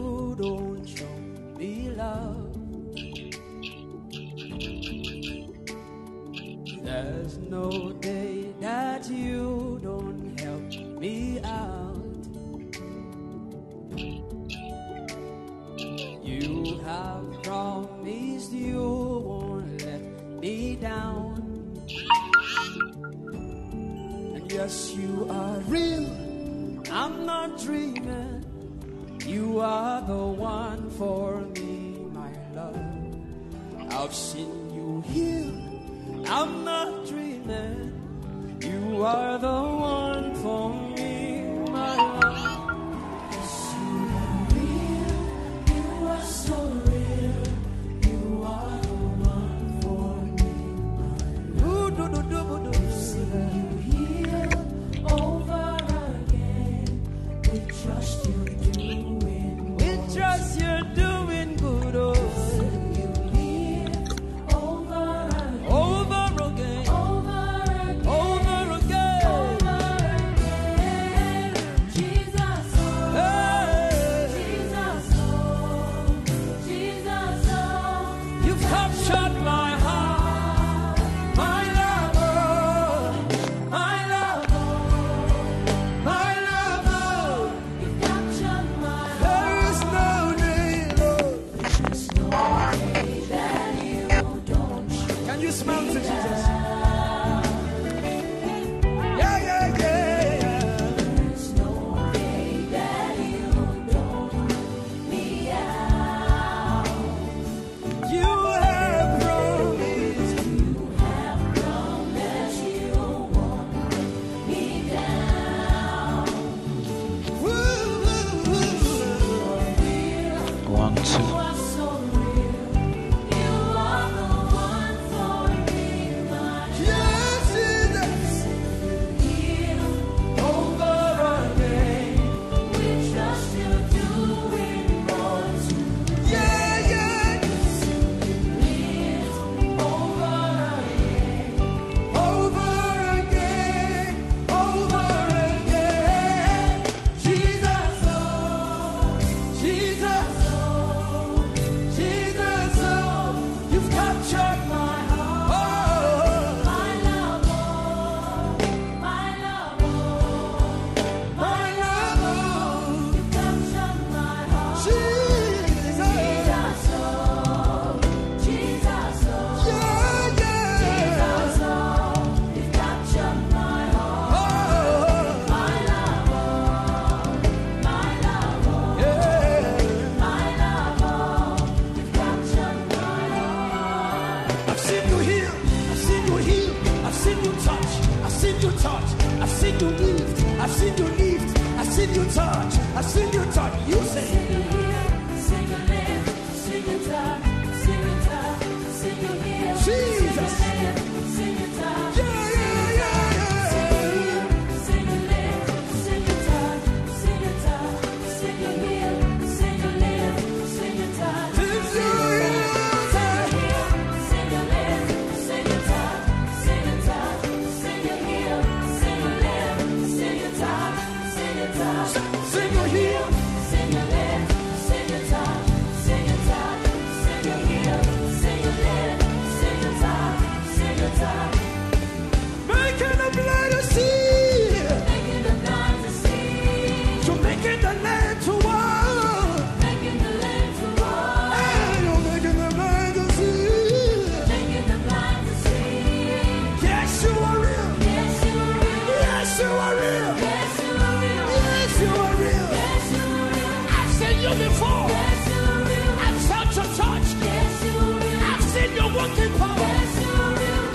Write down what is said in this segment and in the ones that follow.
you don't show me love. There's no day that you don't help me out. You have promised you won't let me down. And yes, you are real, I'm not dreaming. You are the one for me, my love. I've seen you here, I'm not dreaming. You are the one for me, my love. Yes, you are real. You are so real. You are the one for me, my love. I've seen you here over again. We trust you doing good. We trust you doing good. Oh.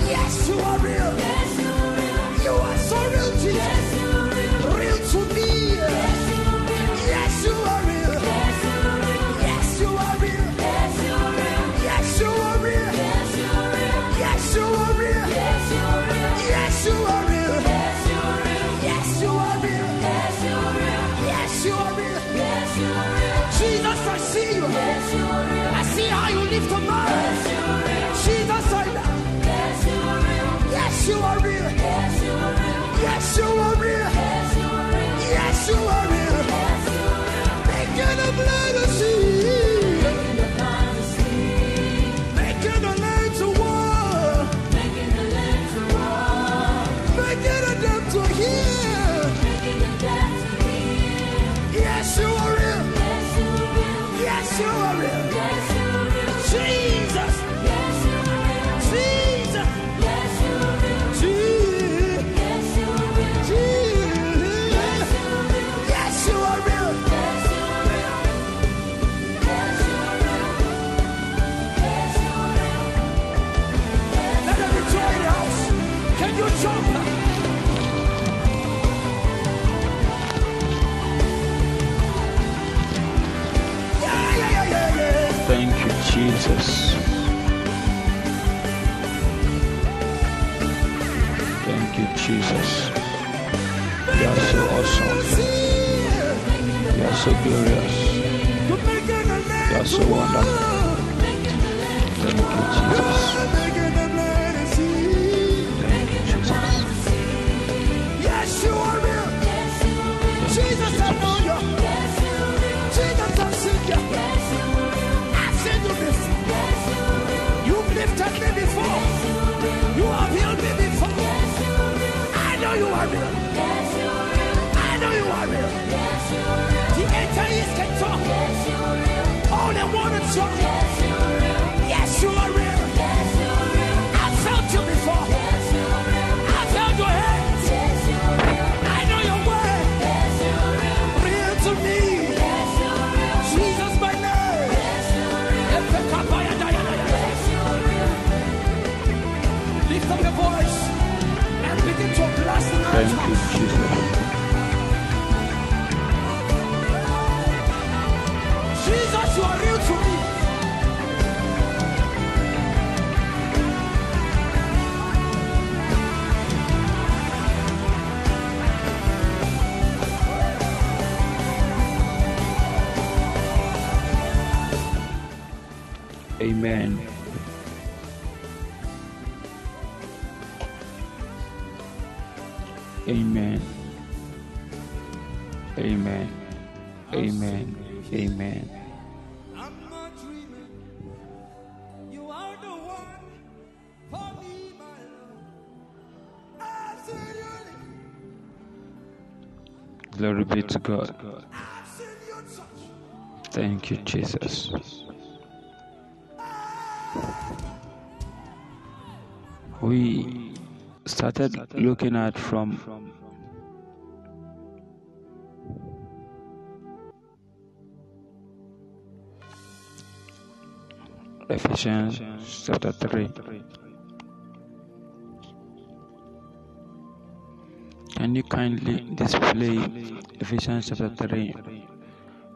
Yes, you are real. Making a blood of Thank you, Jesus. Thank you, Jesus. You are so awesome. You are so glorious. You are so wonderful. Thank you, Jesus. Yes, you are real. I felt you before. I felt your hands. I know your word. Real to me. Jesus, my name. Lift up your voice and begin to blast the night. Thank you, Jesus. Amen. Amen. Amen. Amen. Amen. I'm not dreaming. You are the one for me, my love. Absolutely. Glory be to God. Thank you, Jesus. We started looking at from Ephesians chapter 3, and you kindly display Ephesians chapter 3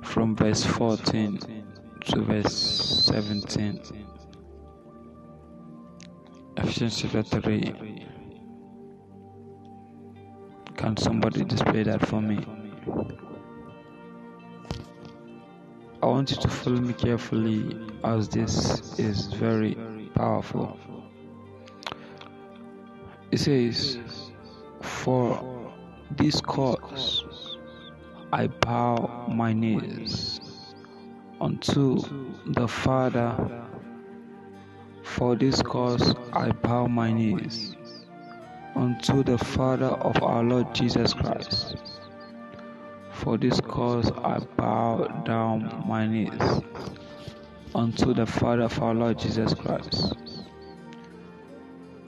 from verse 14 to verse 17. Ephesians chapter 3. Can somebody display that for me? I want you to follow me carefully, as this is very powerful. It says, "For this cause I bow my knees unto the Father. For this cause I bow my knees unto the Father of our Lord Jesus Christ. For this cause I bow down my knees unto the Father of our Lord Jesus Christ."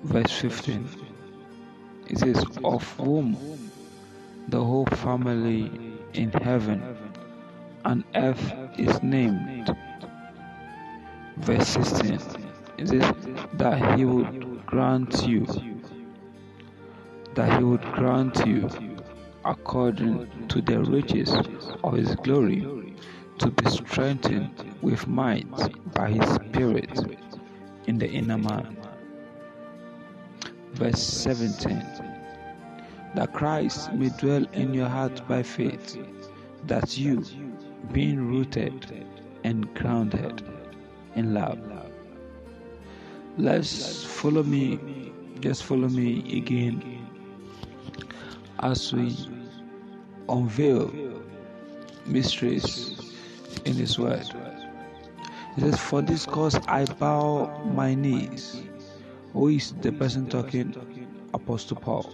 Verse 15. It says, "Of whom the whole family in heaven and earth is named." Verse 16. It says, "That he would grant you, according to the riches of his glory, to be strengthened with might by his Spirit in the inner man." Verse 17, "That Christ may dwell in your heart by faith, that you, being rooted and grounded in love." Let's follow me, just follow me again as we unveil mysteries in His Word. It says, "For this cause I bow my knees." Who is the person talking? Apostle Paul.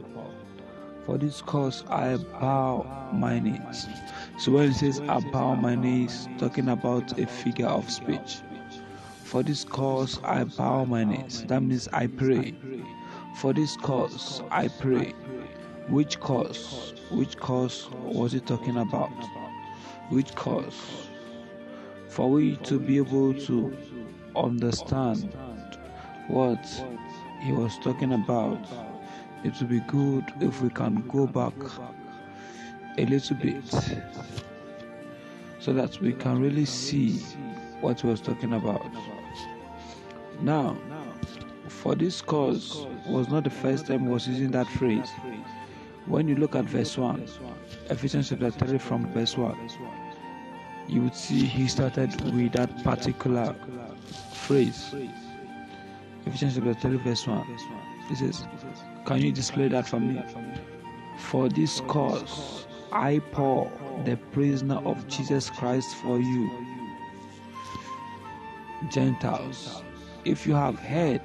For this cause I bow my knees. So when it says I bow my knees, talking about a figure of speech. For this cause I bow my knees. That means I pray. For this cause I pray. Which cause? Which cause was he talking about? Which cause? For we to be able to understand what he was talking about, it would be good if we can go back a little bit so that we can really see what he was talking about. Now, for this cause was not the first time he was using that phrase. When you look at verse 1, Ephesians chapter 3 from verse 1, you would see he started with that particular phrase. Ephesians chapter 3 verse 1, he says, can you display that for me? For this cause, I Paul, the prisoner of Jesus Christ for you, Gentiles, if you have heard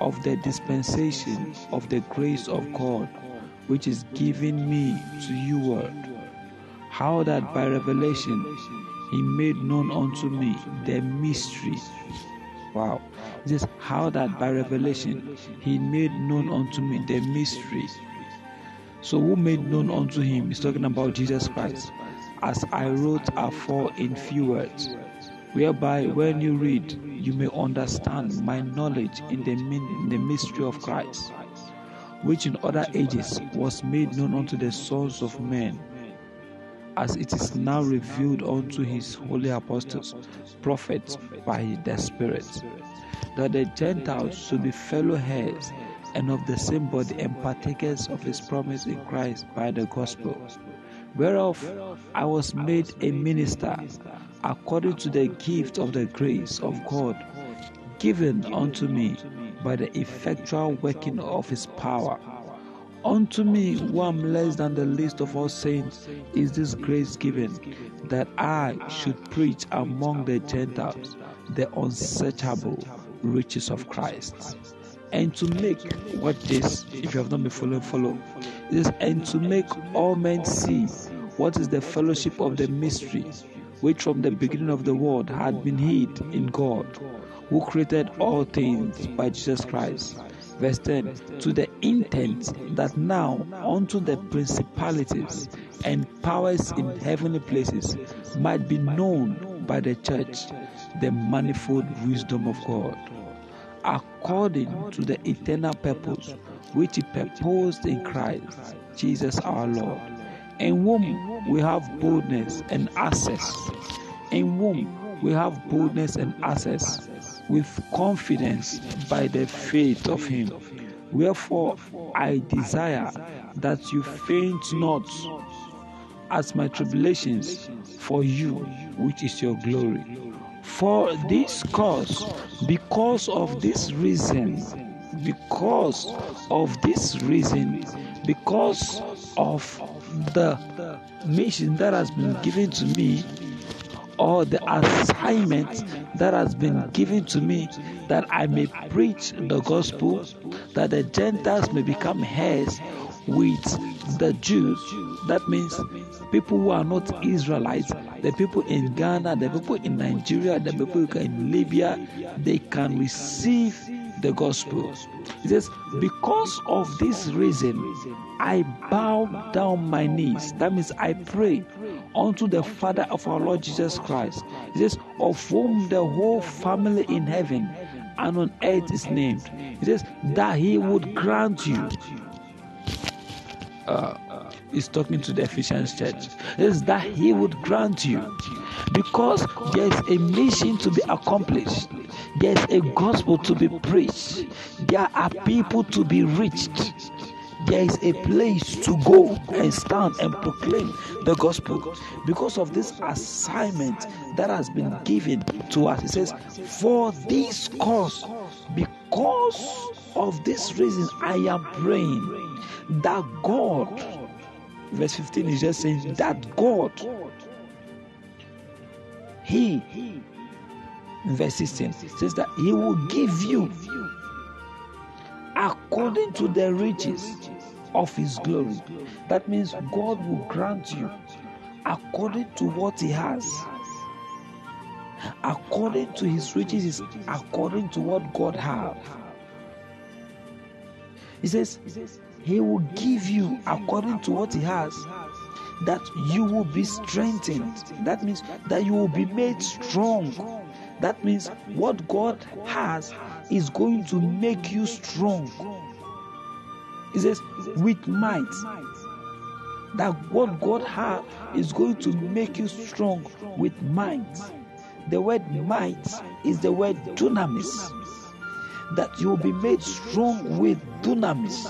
of the dispensation of the grace of God, which is given me to you word, how that by revelation he made known unto me the mystery. Wow. This how that by revelation he made known unto me the mystery. So who made known unto him? He's talking about Jesus Christ. As I wrote afore in few words, whereby when you read, you may understand my knowledge in the mystery of Christ, which in other ages was made known unto the sons of men, as it is now revealed unto his holy apostles, prophets by the Spirit, that the Gentiles should be fellow heirs and of the same body and partakers of his promise in Christ by the gospel, whereof I was made a minister according to the gift of the grace of God given unto me by the effectual working of his power. Unto me, who am less than the least of all saints, is this grace given, that I should preach among the Gentiles the unsearchable riches of Christ, and to make what this, if you have not been following, follow. It is, and to make all men see what is the fellowship of the mystery, which from the beginning of the world had been hid in God, who created all things by Jesus Christ. Verse 10, to the intent that now unto the principalities and powers in heavenly places might be known by the church the manifold wisdom of God, according to the eternal purpose which he purposed in Christ Jesus our Lord, in whom we have boldness and access, with confidence by the faith of him. Wherefore I desire that you faint not at my tribulations for you, which is your glory. For this cause, because of the mission that has been given to me, or the assignment that has been given to me, that I may preach the gospel, that the Gentiles may become heirs with the Jews. That means people who are not Israelites, the people in Ghana, the people in Nigeria, the people in Libya, they can receive the gospel. It says, because of this reason, I bow down my knees. That means I pray unto the Father of our Lord Jesus Christ. It says, of whom the whole family in heaven and on earth is named. It says, that he would grant you. He's talking to the Ephesians church. It is that he would grant you, because there is a mission to be accomplished, there is a gospel to be preached, there are people to be reached, there is a place to go and stand and proclaim the gospel. Because of this assignment that has been given to us, it says, for this cause, because of this reason, I am praying that God, verse 15 is just saying that God, he, verse 16, says that he will give you according to the riches of his glory. That means God will grant you according to what he has, according to his riches, according to what God has. He says he will give you according to what he has, that you will be strengthened. That means that you will be made strong. That means what God has is going to make you strong. It says, with might. That what God has is going to make you strong with might. The word might is the word dunamis. That you will be made strong with dunamis.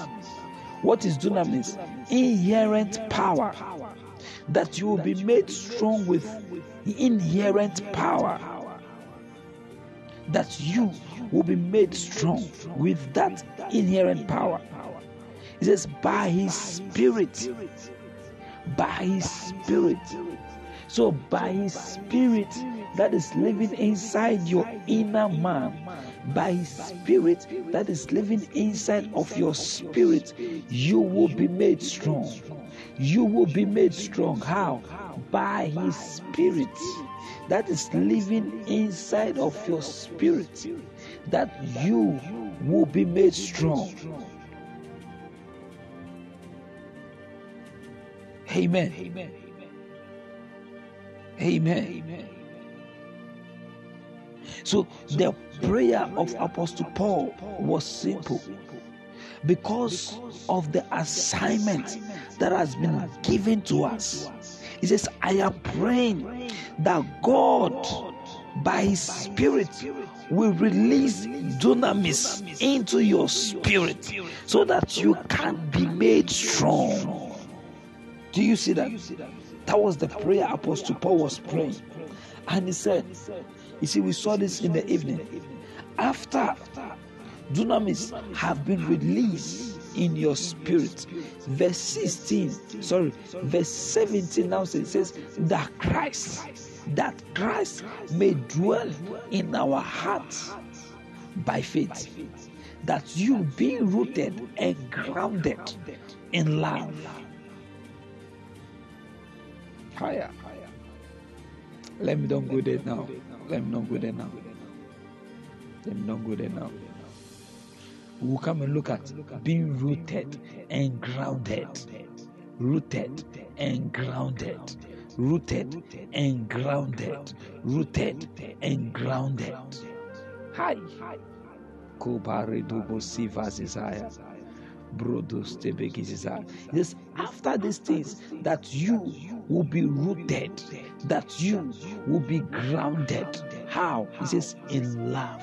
What is dunamis? Inherent power. That you will be made strong with inherent power. That you will be made strong with that inherent power. It says, by His Spirit. By His Spirit. So by His Spirit that is living inside your inner man, by His Spirit that is living inside of your spirit, you will be made strong. You will be made strong. How? By His Spirit that is living inside of your spirit, that you will be made strong. Amen. Amen. Amen. So the prayer of Apostle Paul was simple because of the assignment that has been given to us. He says, I am praying that God by His Spirit will release dunamis into your spirit so that you can be made strong. Do you see that? That was the prayer Apostle Paul was praying. And he said, you see, we saw this in the evening. After dunamis have been released in your spirit, verse 17 now says that Christ may dwell in our hearts by faith, that you be rooted and grounded in love. Higher. Let me not go there now. We'll come and look at being rooted and grounded. Rooted and grounded. Rooted and grounded. Rooted and grounded. Hi. Yes, after these things, that you will be rooted, that you will be grounded. How? He says, in love.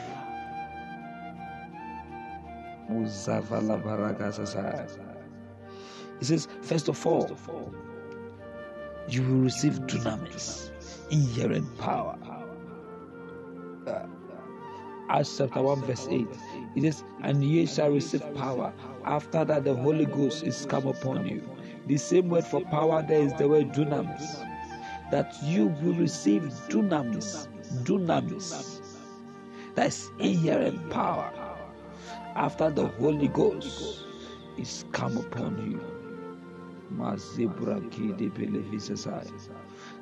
He says, first of all, you will receive dunamis, inherent power. Acts chapter 1 verse 8. It says, and ye shall receive power after that the Holy Ghost is come upon you. The same word for power there is the word dunamis. That you will receive dunamis. Dunamis. That's inherent power. After the Holy Ghost is come upon you.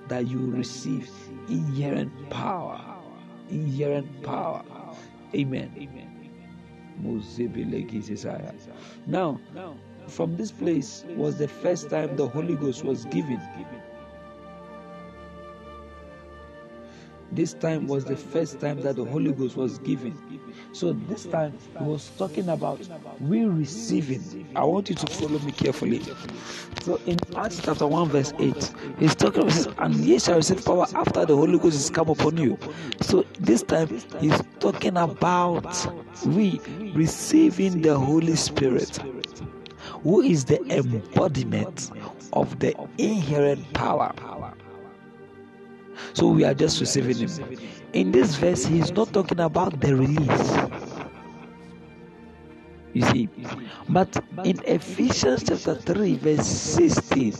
That you receive inherent power. Inherent power. Amen. Amen. Now, from this place was the first time the Holy Ghost was given. This time was the first time that the Holy Ghost was given. So this time he was talking about we receiving. I want you to follow me carefully. So in Acts chapter 1 verse 8, he's talking about, and ye shall receive power after the Holy Ghost is come upon you. So this time he's talking about we receiving the Holy Spirit, who is the embodiment of the inherent power. So we are just receiving Him. In this verse, He is not talking about the release. You see, but in Ephesians chapter 3, verse 16,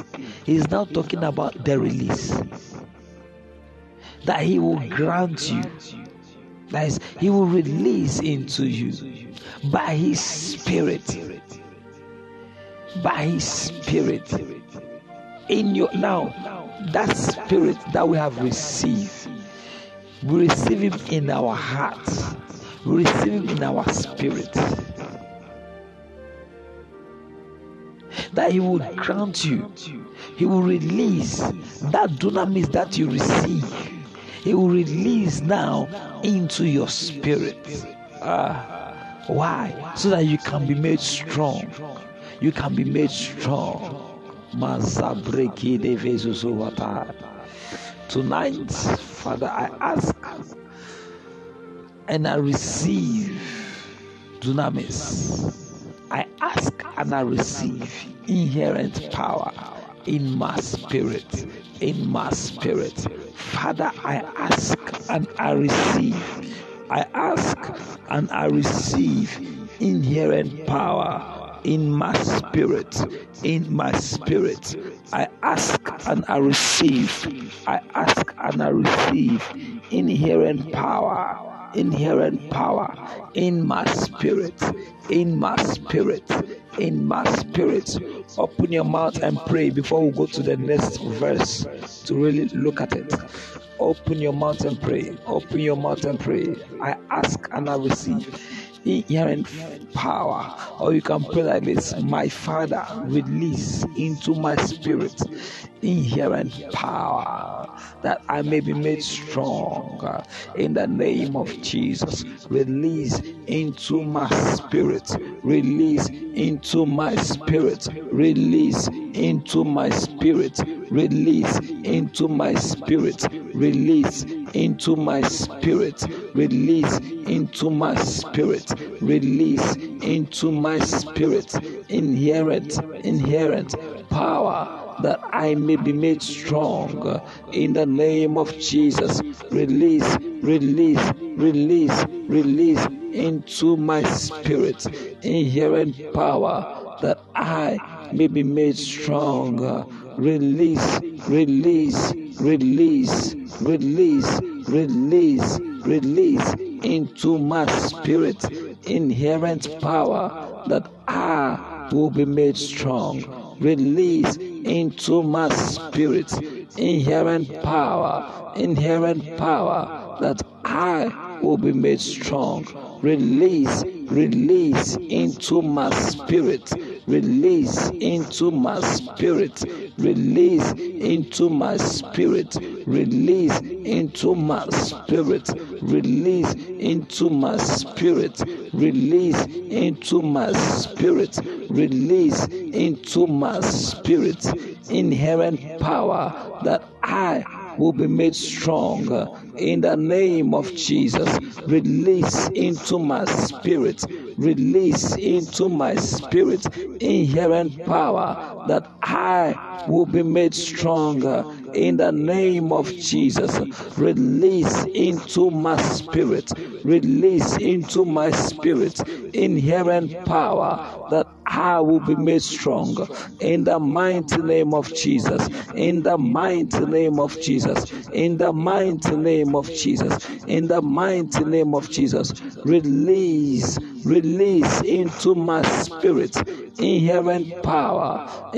He is now talking about the release. That He will grant you. That is, He will release into you by His Spirit. By His Spirit. In your now. That spirit that we have received, we receive Him in our hearts, we receive Him in our spirit. That He will grant you, He will release that dunamis that you receive, He will release now into your spirit. Why? So that you can be made strong. You can be made strong. To Tonight, Father, I ask and I receive. Do not miss. I ask and I receive inherent power in my spirit. In my spirit. Father, I ask and I receive. I ask and I receive inherent power in my spirit, in my spirit. I ask and I receive. I ask and I receive inherent power, inherent power in my spirit, in my spirit, in my spirit. Open your mouth and pray before we go to the next verse to really look at it. Open your mouth and pray. Open your mouth and pray. I ask and I receive inherent power. Or you can pray like this: my Father, release into my spirit inherent power that I may be made strong in the name of Jesus. Release into my spirit, release into my spirit, release into my spirit, release into my spirit, release into my spirit, release into my spirit, release into my spirit inherent power that I may be made strong in the name of Jesus. Release, release, release, release into my spirit inherent power that I may be made strong. Release, release, release, release, release, release into my spirit inherent power that I will be made strong. Release into my spirit inherent power that I will be made strong. Release, release into my spirit, release into my spirit, release into my spirit, release into my spirit, release into my spirit, release into my spirit, release into my spirit inherent power that I will be made stronger in the name of Jesus. Release into my spirit, release into my spirit inherent power that I will be made stronger in the name of Jesus. Release into my spirit, release into my spirit inherent power that I will be made strong in the mighty name of Jesus, in the mighty name of Jesus, in the mighty name of Jesus, in the mighty name of Jesus. Release, release into my spirit inherent power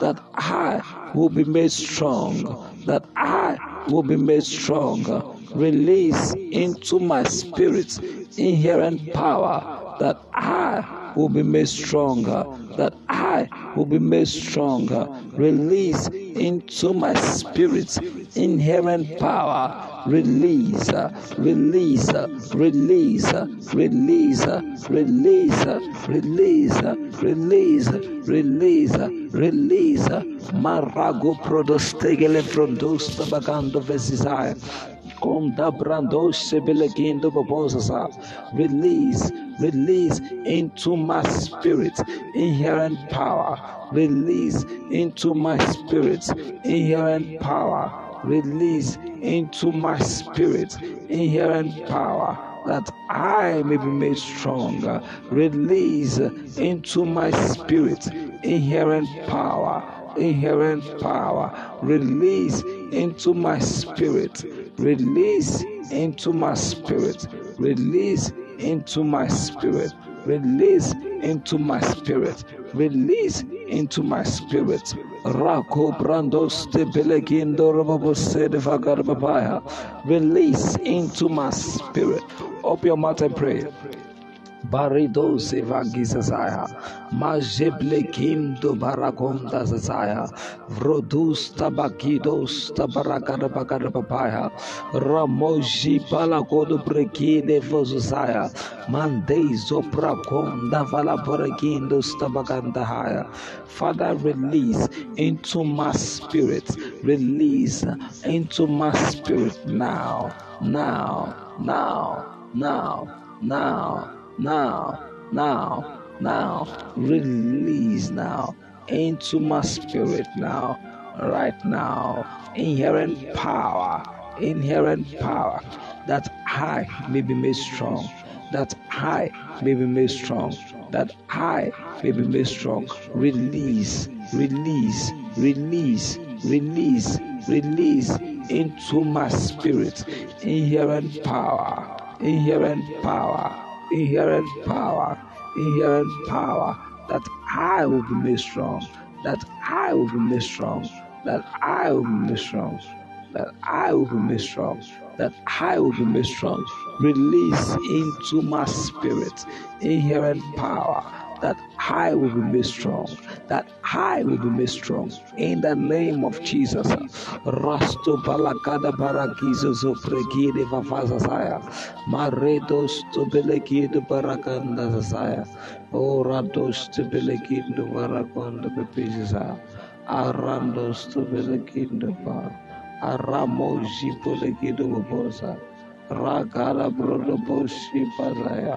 that I will be made strong, that I will be made stronger. Release into my spirit inherent power that I will be made stronger, that I will be made stronger. Release into my spirit inherent power. Release, release, release, release, release, release, release, release, release. Marago prodostegele produce bagando vesizai. Conda brandos sebelegindo babosa. Release, release into my spirit inherent power. Release into my spirit inherent power. Release into my spirit inherent power that I may be made stronger. Release into my spirit inherent power, release into my spirit, release into my spirit, release into my spirit, release into my spirit, release into my spirit. Rako brandos de belegindo robobose de vagarabaya. Release into my spirit. Open your mouth and pray. Barido Sevagizazaya, Majeblekim do Baragonda Zazaya, Rodus Tabakidos Tabaragarabagarabaya, Ramoji Balagodo Breki de Vozuzaya, Mandeis Opracom da Valaboragindos Tabagandahaya. Father, release into my spirit, release into my spirit now, now, now, now, now, now, now, now, release now into my spirit now, right now, inherent power, that I may be made strong, that I may be made strong, that I may be made strong. Release, release, release, release, release into my spirit inherent power, inherent power, inherent power, inherent power, that I will be made strong, that I will be made strong, that I will be made strong, that I will be made strong, that I will be made strong. Release into my spirit inherent power, that I will be made strong, that I will be made strong in the name of Jesus. Rasto balakada barakizo zopregi de vavazasaya, maredos to beleki de barakanda zasaya, orados to beleki de barakonda pepizasa, arandos to beleki de bar, aramoji beleki de bosa, ragala brodo boshi bazaya.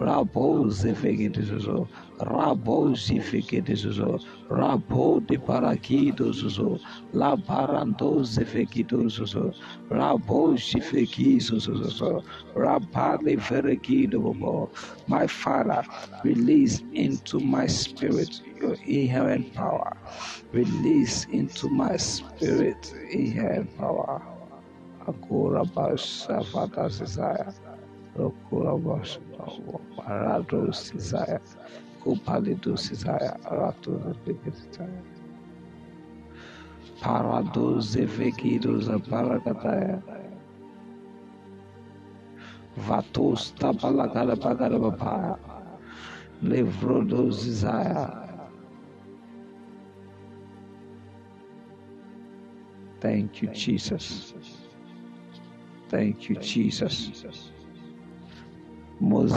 Rabos efegidoso, rabos efegidoso, rabo de paraquidoso, la parandos efegidoso, rabos efegidoso, rabale ferrequidobo. My Father, release into my spirit your inherent power. Release into my spirit inherent power. Agora baixa a desire. Rokurabas, Parados desire, Copalidos desire, Aratos of the desire, Parados efequidos of Paracataya, Vatos tapalacada pagarabapaya, Levrodos desire. Thank you, Jesus. Thank you, Jesus. Thank you, Jesus. One of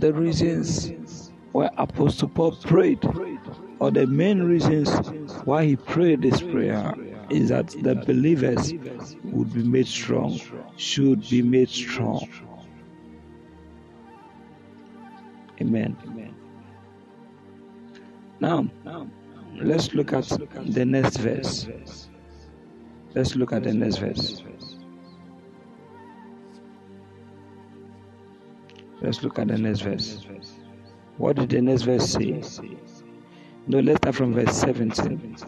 the reasons why Apostle Paul prayed, or the main reasons why he prayed this prayer, is that the believers would be made strong, should be made strong. Amen. Now, let's look at the next verse. Let's look at the next verse. Let's look at the next verse. What did the next verse say? No, let's start from verse 17.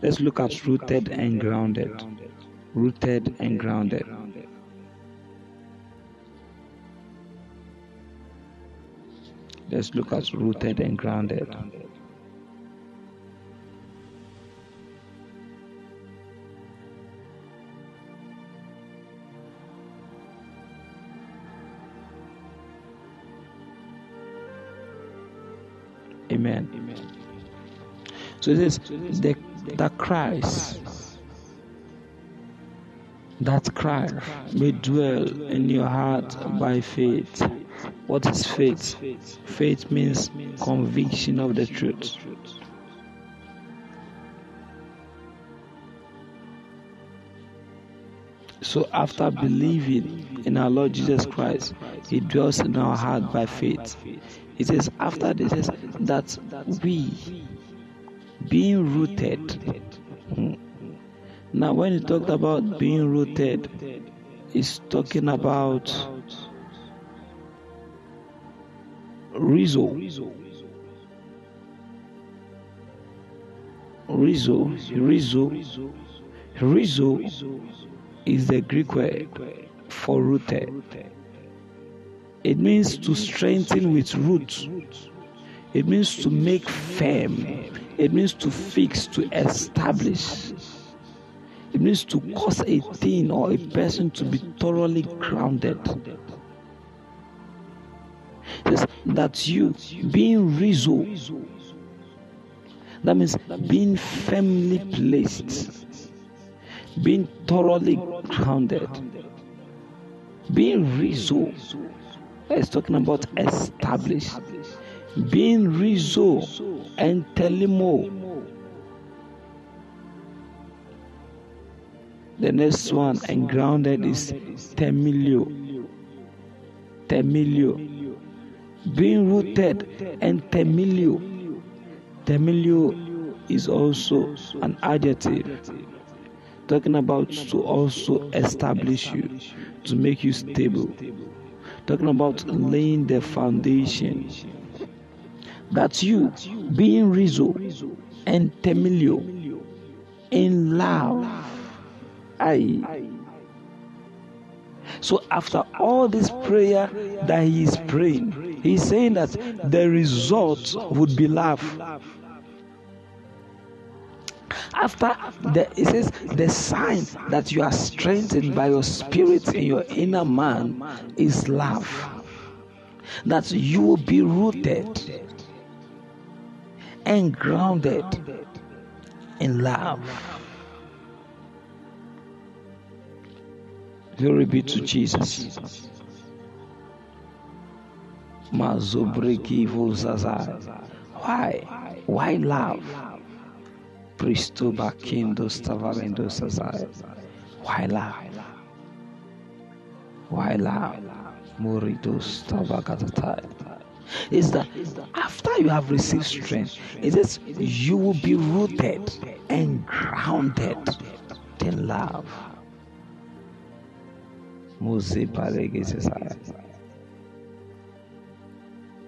Let's look at rooted and grounded. Rooted and grounded. Let's look at rooted and grounded. Amen. So this, that cry may dwell in your heart by faith. What is faith? Faith means conviction of the truth. So after believing in our Lord Jesus Christ, He dwells in our heart by faith. It says after this is that we being rooted. Now when he talked about being rooted, is talking about Rhizo is the Greek word for rooted. It means to strengthen with roots. It means to make firm. It means to fix, to establish. It means to cause a thing or a person to be thoroughly grounded. That you being Rhizo, that means being firmly placed, being thoroughly grounded. Being Rhizo is talking about established. Being Rhizo and Telemo. The next one, and grounded, is Temilio. Being rooted and Temilio. Temilio is also an adjective, talking about to also establish you, to make you stable. Talking about laying the foundation. That's you being Rhizo and Temilio in love. So after all this prayer that he is praying, he's saying that the result would be love. It says the sign that you are strengthened by your spirit in your inner man is love. That you will be rooted and grounded in love. Glory be to Jesus. Why love? Is that after you have received strength, it is you will be rooted and grounded in love.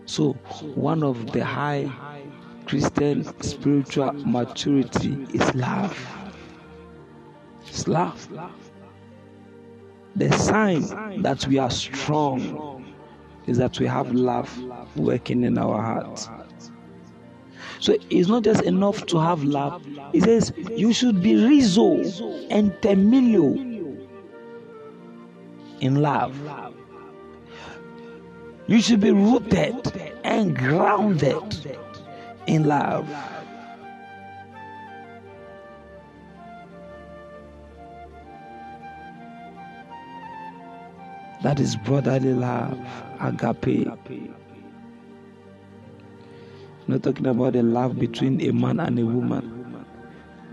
So one of the high Christian spiritual maturity is love. It's love. The sign that we are strong is that we have love working in our heart. So it's not just enough to have love. It says you should be Rhizo and Temilio in love. You should be rooted and grounded in love. That is brotherly love, agape. Not talking about the love between a man and a woman.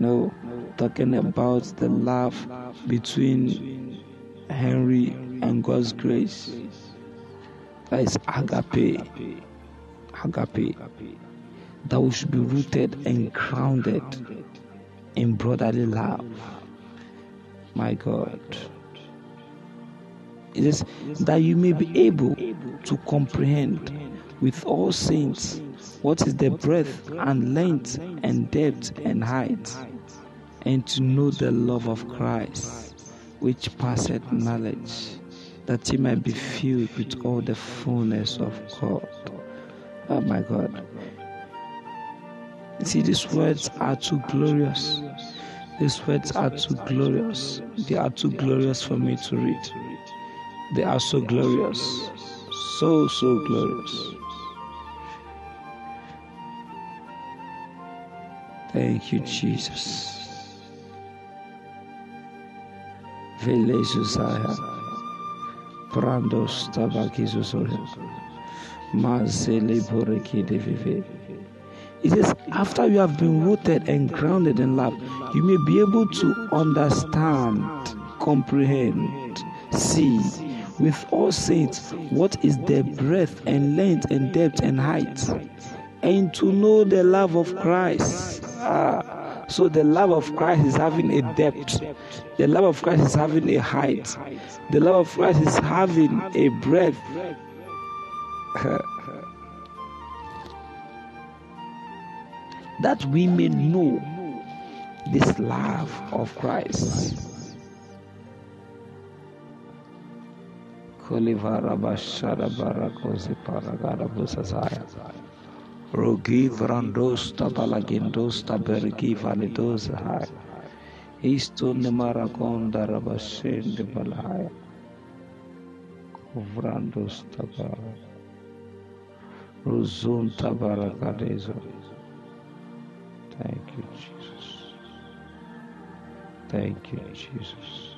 No, talking about the love between Henry and God's grace. That is agape. That we should be rooted and grounded in brotherly love. My God. It is that you may be able to comprehend with all saints what is the breadth and length and depth and height, and to know the love of Christ, which passeth knowledge, that ye might be filled with all the fullness of God. Oh my God. See, these words are too glorious. They are too glorious for me to read. They are so glorious. So glorious. Thank you, Jesus. Velezuzaya. Brandos tabakizuzoya. Mazele boreki devive. It is after you have been rooted and grounded in love, you may be able to understand, comprehend, see with all saints what is the breadth and length and depth and height, and to know the love of Christ. So the love of Christ is having a depth. The love of Christ is having a height. The love of Christ is having a breadth. That we may know this love of Christ. Thank you, Jesus. Thank you, Jesus.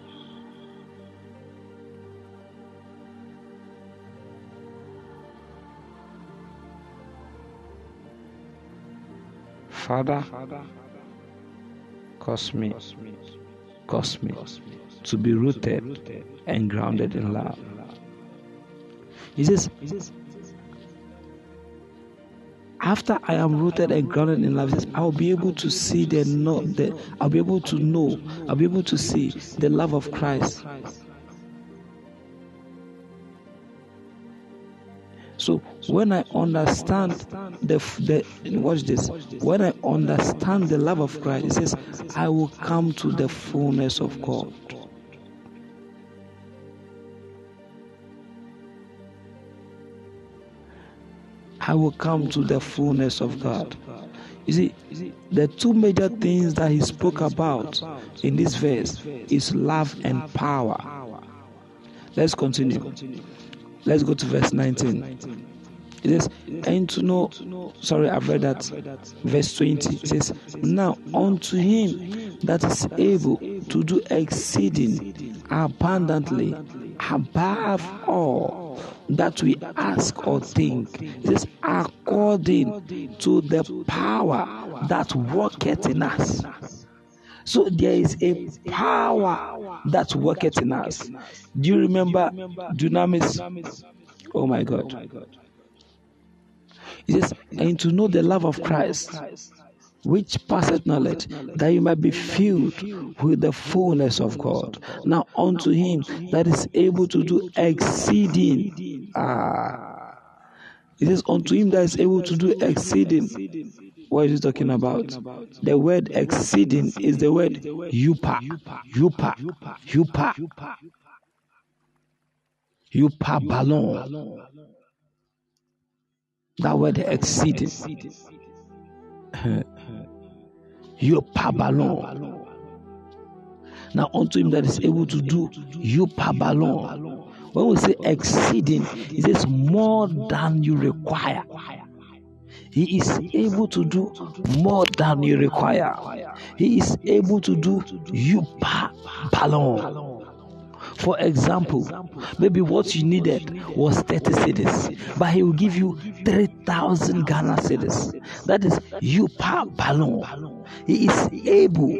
Father, cause me to be rooted and grounded in love. He says, after I am rooted and grounded in love, I'll be able to see I'll be able to see the love of Christ. So when I understand when I understand the love of Christ, it says, I will come to the fullness of God. I will come to the fullness of God. You see, the two major things that he spoke about in this verse is love and power. Let's continue. Let's go to verse 19. It says, verse 20. It says, now unto him that is able to do exceeding abundantly above all that we ask or think. It says, according to the power that worketh in us. So there is a power that worketh in us. Do you remember dunamis? Oh my God. It says, and to know the love of Christ, which passeth knowledge, that you might be filled with the fullness of God. Now unto him that is able to do exceeding. It says, unto him that is able to do exceeding. What is he talking about? The word exceeding is the word yupa ballon. That word exceeding. Yupa ballon. Now unto him that is able to do yupa ballon. When we say exceeding, it is more than you require. He is able to do more than you require. He is able to do yupa ballon. For example, maybe what you needed was 30 cedis, but he will give you 3,000 Ghana cedis. That is yupa ballon. He is able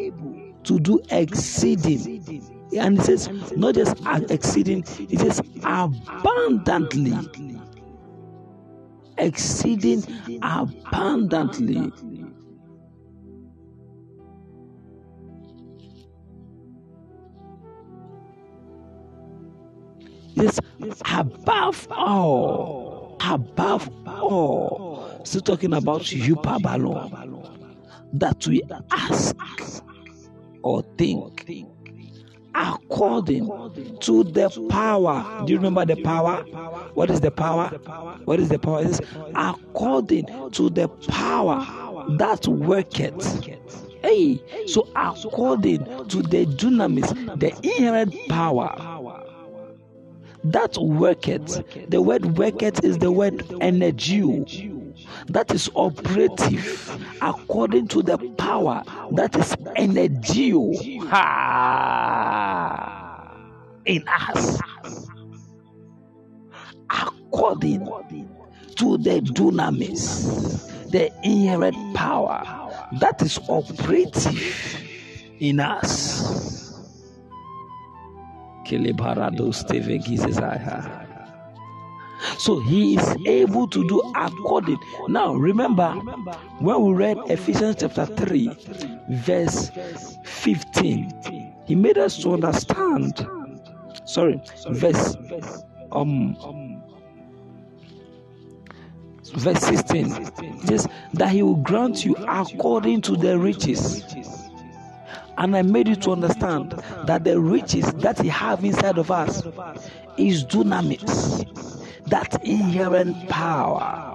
to do exceeding. And it says, not just exceeding, it says abundantly. Exceeding abundantly. Yes, above all. Still talking about yupa ballon, that we ask or think according to the power. Do you remember the power? What is the power? What is the power? It is according to the power that worketh. Hey, so according to the dunamis, the inherent power that worketh. The word worketh is the word energy. That is operative according to the power that is energy in us. According to the dunamis, the inherent power that is operative in us. So he is able to do according. Now remember, when we read Ephesians chapter 3 verse 15, he made us to understand, verse 16, just that he will grant you according to the riches. And I made you to understand that the riches that he have inside of us is dunamis, that inherent power.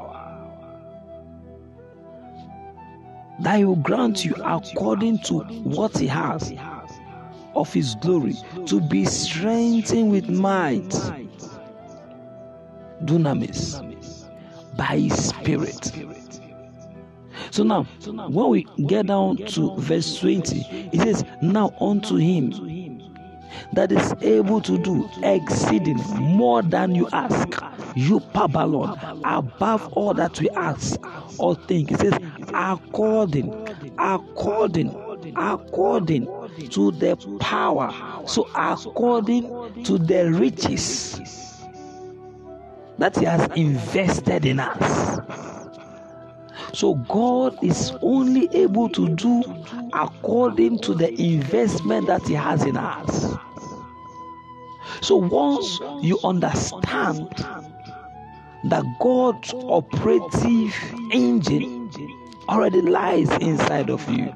That he will grant you according to what he has of his glory, to be strengthened with might, dunamis, by his Spirit. So now, when we get down to verse 20, it says, now unto him that is able to do exceeding more than you ask, you Pabalon, above all that we ask or think. It says, according to the power. So according to the riches that he has invested in us. So God is only able to do according to the investment that he has in us. So once you understand that God's operative engine already lies inside of you,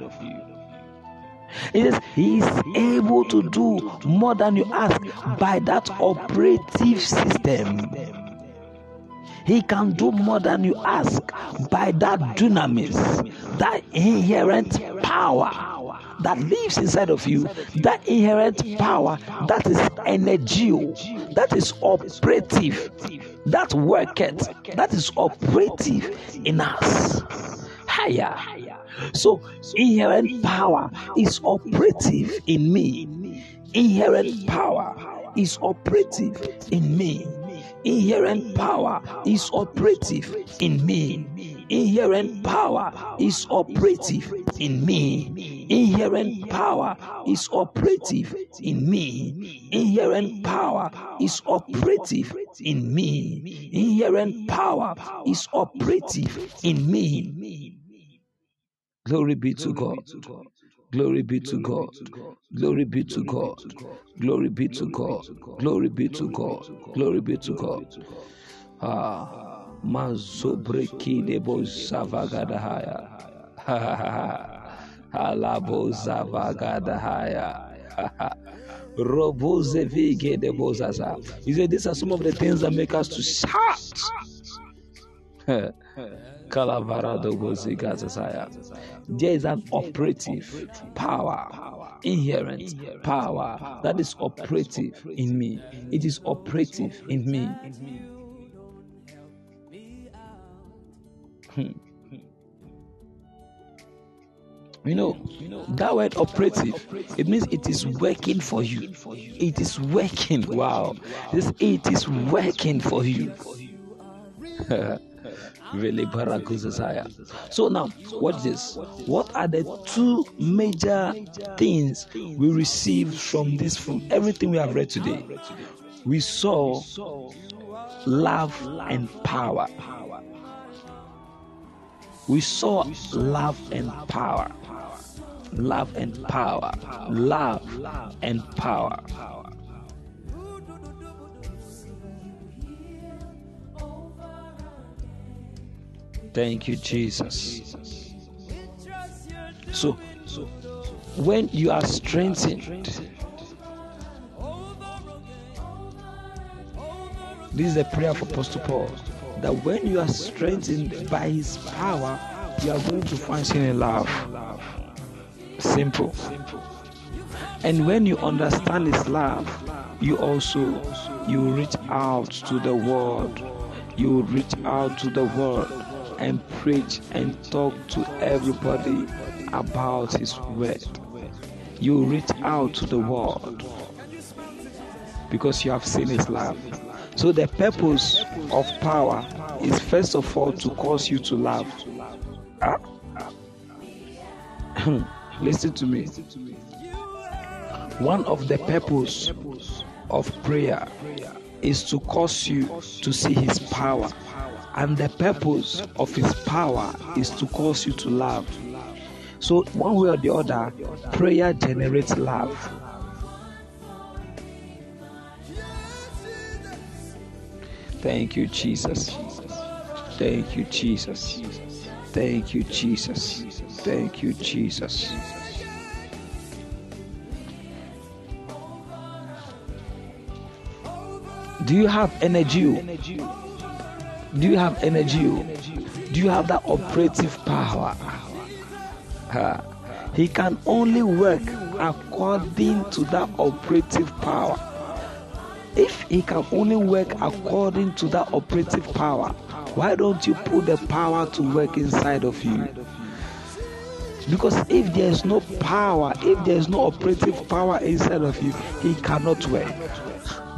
it is he is able to do more than you ask by that operative system. He can do more than you ask by that dunamis, that inherent power that lives inside of you, that inherent power that is energy, that is operative, that worketh, that is operative in us. Higher. So inherent power is operative in me. Inherent power is operative in me. Inherent power is operative in me. Inherent power is operative in me. Inherent power is operative in me. Inherent power is operative in me. Inherent power is operative in me. Glory be to God. Glory be to God. Glory be to God. Glory be to God. Glory be to God. Glory be to God. Ah, mazobreki debo zavagadahaya. Alabo zavagadahaya. Robo zevige debo zaza. You see, these are some of the things that make us to shout. There is an operative power, inherent power that is operative in me. It is operative in me. You know, that word operative, it means it is working for you. It is working. Wow. It is working for you. So now, watch this. What are the two major things we received from this, from everything we have read today? We saw love and power. We saw love and power. Love and power. Love and power. Thank you, Jesus. So when you are strengthened, this is a prayer of Apostle Paul, that when you are strengthened by his power, you are going to function in love. Simple. And when you understand his love, you reach out to the world. You reach out to the world and preach and talk to everybody about his word. You reach out to the world because you have seen his love. So the purpose of power is first of all to cause you to love. Listen to me. One of the purpose of prayer is to cause you to see his power. And the purpose of his power is to cause you to love. So one way or the other, prayer generates love. Thank you, Jesus. Thank you, Jesus. Thank you, Jesus. Thank you, Jesus. Do you have energy? Do you have energy? Do you have that operative power? He can only work according to that operative power. If he can only work according to that operative power, why don't you put the power to work inside of you? Because if there is no power, if there is no operative power inside of you, he cannot work.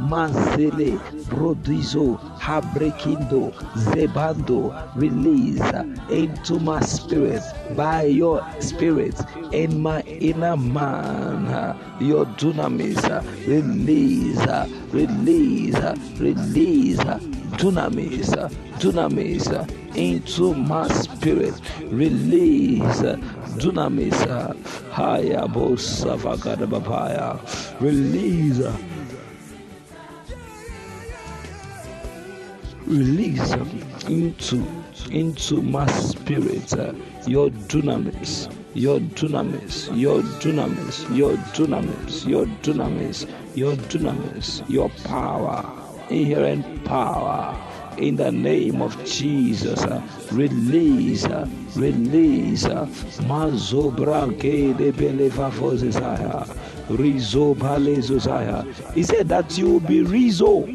Mansele, Rodizo, Habrekindo, Zebando, release into my spirit, by your spirit, in my inner man, your dunamis, release, release, release, dunamis, dunamis, into my spirit, release, dunamis, higher, bossa, vagada, papaya, release. Release into my spirit your dunamis, your dunamis, your dunamis, your dunamis, your dunamis, your dunamis, your power, inherent power. In the name of Jesus, release, release. Mazobra ke de beleva fozesaya, rizobhalezosaya. He said that you will be rizo.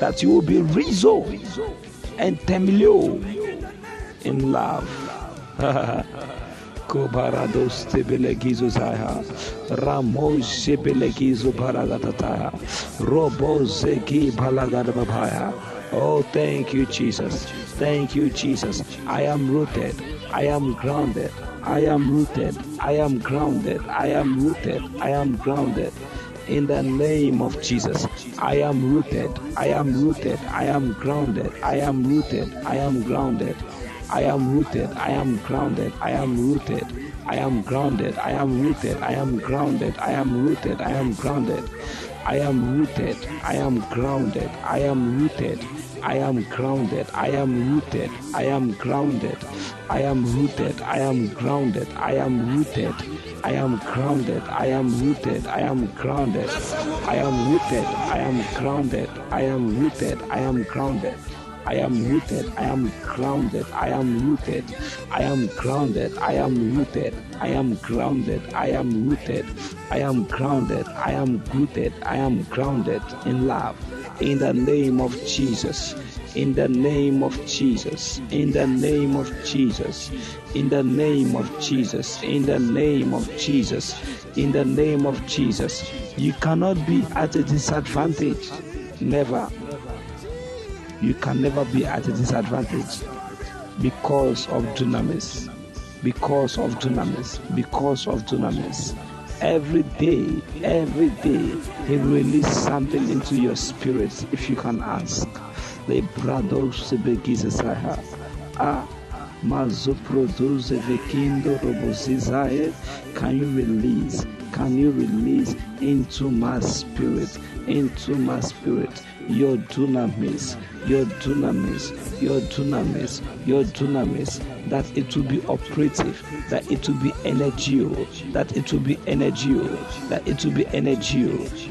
That you will be Rizzo and Temilio in love. Kobarados tebelegizo zaya, Ramos tebelegizo paragataya, Robozeki balagadabaya. Oh, thank you, Jesus. Thank you, Jesus. I am rooted. I am grounded. I am rooted. I am grounded. I am rooted. I am grounded. In the name of Jesus, I am rooted, I am rooted, I am grounded, I am rooted, I am grounded, I am rooted, I am grounded, I am rooted, I am grounded, I am rooted, I am grounded, I am rooted, I am grounded, I am rooted, I am grounded, I am rooted, I am grounded, I am rooted, I am grounded, I am rooted, I am grounded, I am rooted. I am grounded, I am rooted, I am grounded, I am rooted, I am grounded, I am rooted, I am grounded, I am rooted, I am grounded, I am rooted, I am grounded, I am rooted, I am grounded, I am rooted, I am grounded, I am rooted, I am grounded in love. In the name of Jesus. In the name of Jesus, in the name of Jesus, in the name of Jesus, in the name of Jesus, in the name of Jesus, you cannot be at a disadvantage. Never. You can never be at a disadvantage because of dunamis, because of dunamis, because of dunamis. Every day, he releases something into your spirit if you can ask. The brothers begizah a mazo produce vekindo robosizae. Can you release? Can you release into my spirit, your dunamis, your dunamis, your dunamis, your dunamis? That it will be operative, that it will be energy, that it will be energy, that it will be energy,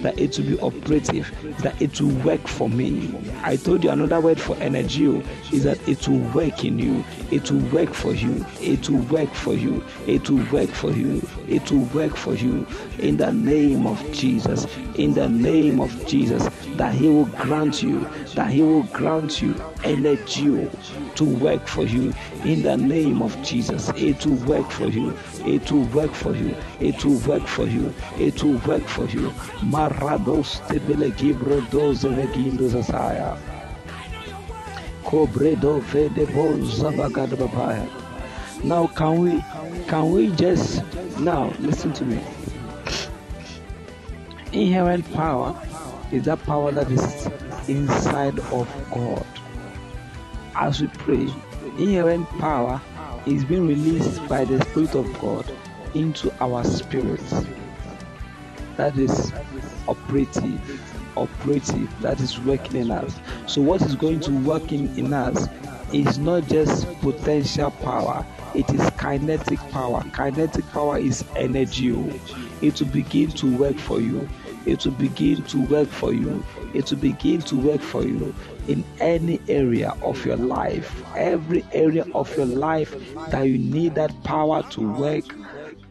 that it will be operative, that it will work for me. I told you another word for energy is that it will work in you, it will work for you, it will work for you, it will work for you, it will work for you. In the name of Jesus, in the name of Jesus, that he will grant you, that he will grant you energy to work for you. In the name of Jesus, it will work for you, it will work for you, it will work for you, it will work for you. Marados tebele gibro doze regindo zasaya. Cobredo fede boza bagada papaya. Now can we just now listen to me. Inherent power is that power that is inside of God. As we pray, inherent power is being released by the Spirit of God into our spirits. That is operative, that is working in us. So what is going to work in us is not just potential power, it is kinetic power. Kinetic power is energy. It will begin to work for you. It will begin to work for you. It will begin to work for you in any area of your life. Every area of your life that you need that power to work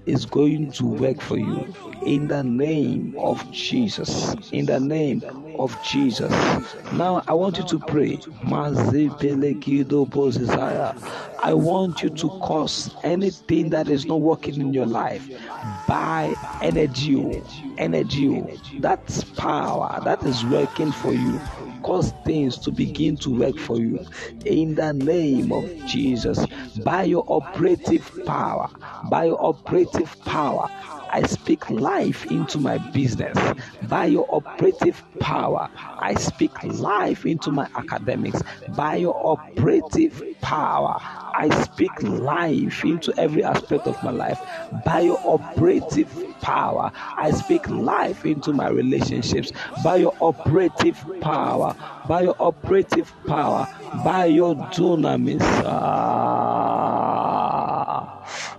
is going to work for you. In the name of Jesus. In the name of Jesus. Now I want you to pray. I want you to cause anything that is not working in your life by energy. That's power that is working for you. Cause things to begin to work for you in the name of Jesus. By your operative power, I speak life into my business. By your operative power, I speak life into my academics. By your operative power, I speak life into every aspect of my life. By your operative power, I speak life into my relationships. By your operative power, by your dunamis.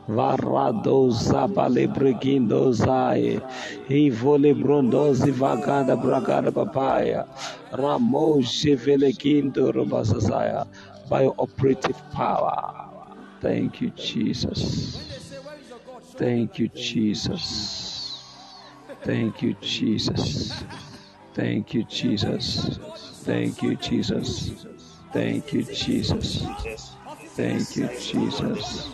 Varadoza balebregindozae, evolebrondozi vagada bragada papaya, ramoje velegindo robazazaya, by your operative power. Thank you, Jesus. Thank you, Jesus. Thank you, Jesus. Thank you, Jesus. Thank you, Jesus. Thank you, Jesus. Thank you, Jesus.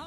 you,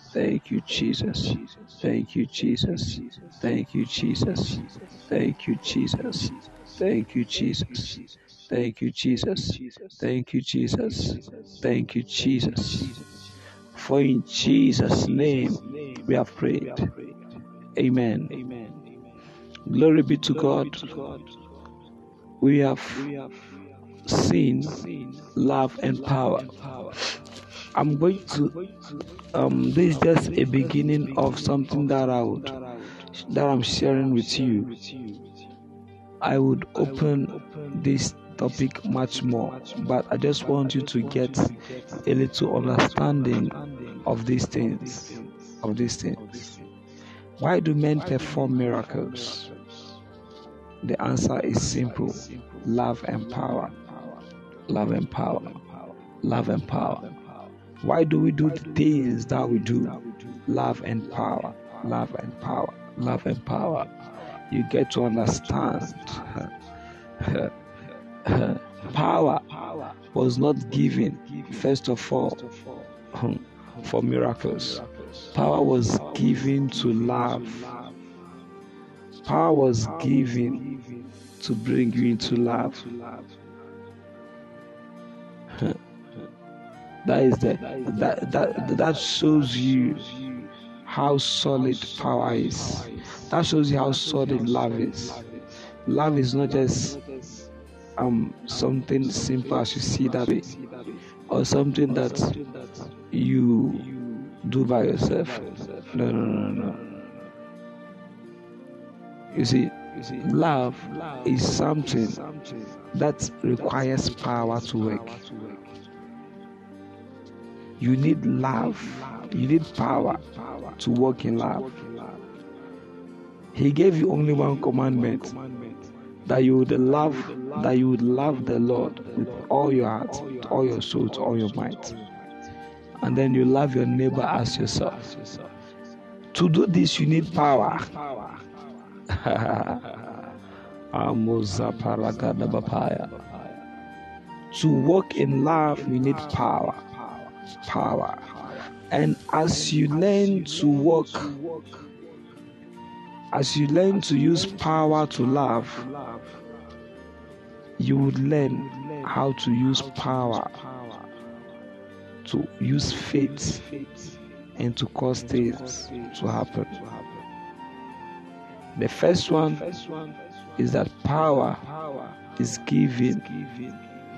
Jesus. Thank you, Jesus. Thank you, Jesus. Thank you, Jesus. For in Jesus' name we have prayed. Amen. Glory be to God. We have seen love and power. I'm going to this is just a beginning of something that I'm sharing with you. I would open this topic much more, but I just want you to get a little understanding of these things. Why do men perform miracles? The answer is simple. Love and power. Why do we do the things that we do? Love and power. You get to understand. Power was not given, first of all, for miracles. Power was given to love. Power was given to bring you into love. That shows you how solid power is. That shows you how solid love is. Love is not just something simple as you see that way, or something that you do by yourself. No. You see, love is something that requires power to work. You need love. You need power to walk in love. He gave you only one commandment, that you would love the Lord with all your heart, with all your soul, to all your might. And then you love your neighbor as yourself. To do this, you need power. To walk in love, you need power. Power. And as you learn to use power to love, you would learn how to use power, to use faith, and to cause things to happen. The first one is that power is given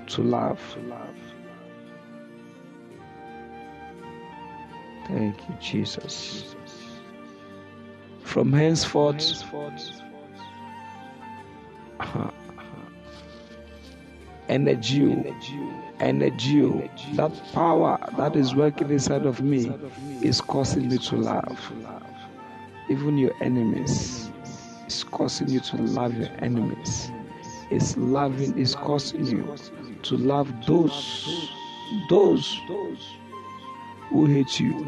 to love. Thank you, Jesus. From henceforth, and a Jew, that power that is working inside of me is causing me to love. Even your enemies is causing you to love your enemies. It's causing you to love those who hate you.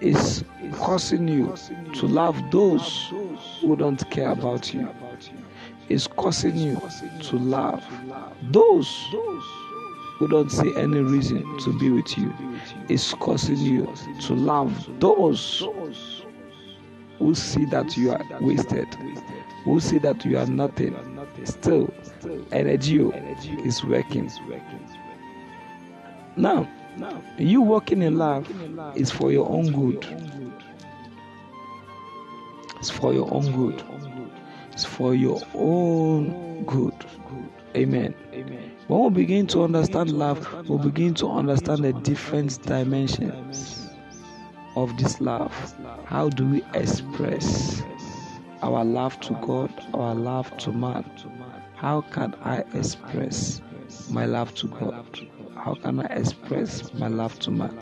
It's causing you to love those who don't care about you. It's causing you to love those who don't see any reason to be with you. It's causing you to love those who see that you are wasted, who see that you are nothing. Still, energy is working. Now, you walking in love is for your own good. It's for your own good. It's for your own good. Amen. When we begin to understand love, we'll begin to understand the different dimensions of this love. How do we express our love to God, our love to man? How can I express my love to God? How can I express my love to man?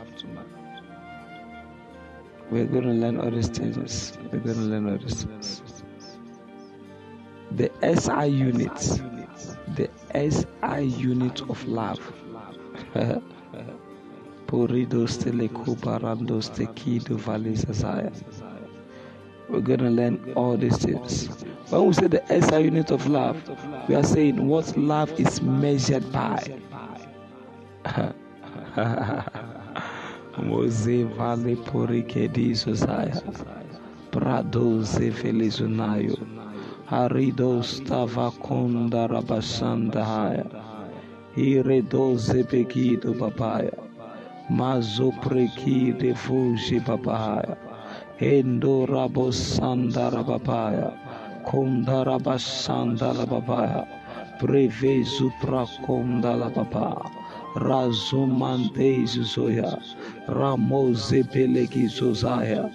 We're going to learn all these things. The SI unit. The SI unit of love. We're going to learn all these things. When we say the SI unit of love, we are saying what love is measured by. Mose vale porike di sosaya, prado se felizunayo, harido stava konda rabashanda haya, iredo se pekido papaya, mazo preki de fuji papaya, endo rabosanda rabapaya, konda rabashanda rabapaya, breve zupra konda rabapaya. Razumante Zoya, Ramose Peleki Zosaya,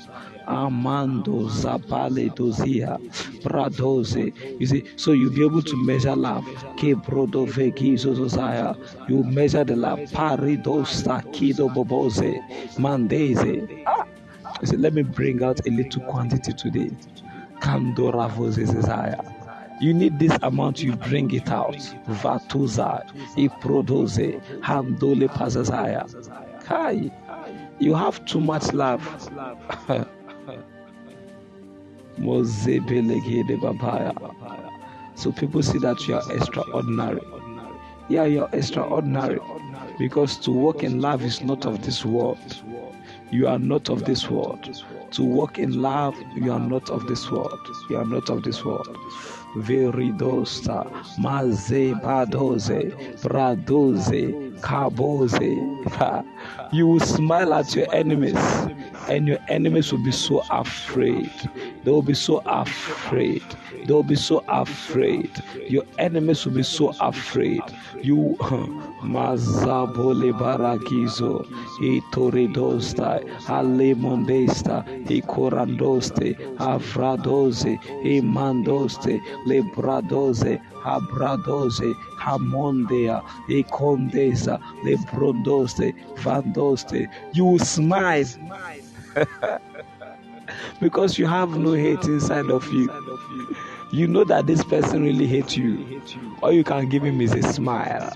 Amando Zapale Dozia, Pradose. You see, so you'll be able to measure love. Kebrodo Veki Zosaya, you measure the love. Paridosta Kido Bobose, Mandeze. You see, let me bring out a little quantity today. Kandora Vose Zosaya. You need this amount, you bring it out. Vatuza, Iprodose, Handole Pazazaya. Kai, you have too much love. So people see that you are extraordinary. Yeah, you are extraordinary. Because to walk in love is not of this world. You are not of this world. To walk in love, you are not of this world. You are not of this world. Veridosta, Maze Badoze, Pradoze, Kaboze. You will smile at your enemies, and your enemies will be so afraid. They will be so afraid. They will be so afraid. Your enemies will be so afraid. You Mazabole Barakizo, Itoridosta, Alemondesta, Ikorandoste, Avradoze, Imandoste, Lebradoze, Abradoze, Hamondea, Ekondesa, Lebrondose, Vandoste. You will smile because you have no hate inside of you. You know that this person really hates you. All you can give him is a smile.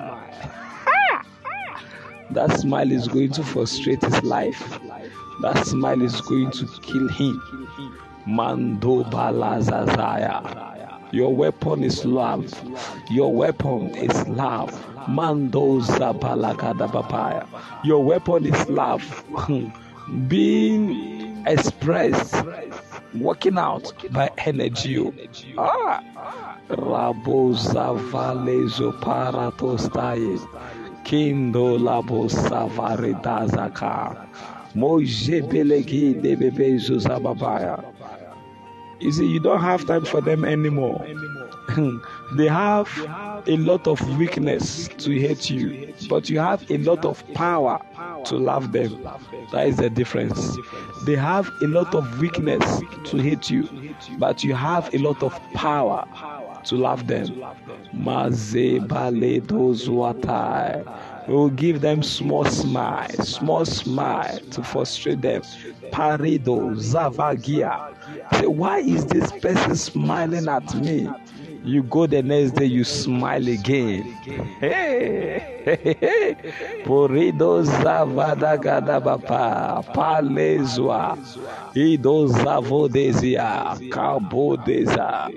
That smile is going to frustrate his life. That smile is going to kill him. Mando balazazaya. Your weapon is love. Your weapon is love. Mando zabalakadabapaya. Your weapon is love. Being expressed, working out by energy. Rabo zavalezo paratostaye. Kindo labo savaridazaka. Mojebeleki debebe zuzababaya. You see, you don't have time for them anymore. They have a lot of weakness to hate you, but you have a lot of power to love them. That is the difference. They have a lot of weakness to hate you, but you have a lot of power to love them. Mazebale dozuatai. We will give them small smile to frustrate them. Parido, Zavagia. Say, why is this person smiling at me? You go the next day, you smile again. Hey, Porido Zavadagadabapa, Palezwa, Ido Zavodesia, Kabodeza.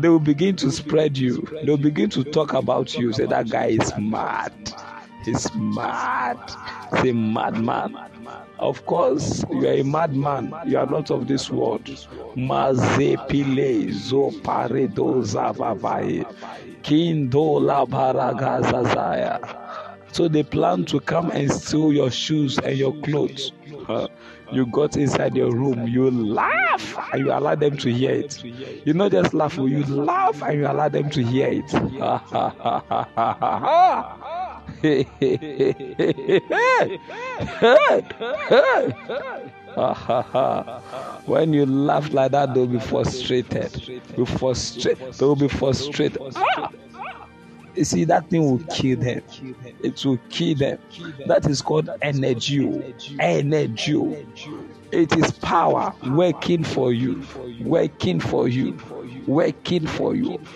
They will begin to spread you. They will begin to talk about you. Say, that guy is mad. He's mad. He's a madman. Of course, you are a madman. You are not of this world. Mazepile zoparedo zavavaye kindo labaragazazaya. So they plan to come and steal your shoes and your clothes. You got inside your room, you laugh and you allow them to hear it. You not just laugh, you laugh and you allow them to hear it. When you laugh like that, they'll be frustrated. They will be frustrated. You see, that thing will kill them. It will kill them. That is called energy. Energy. It is power working for you.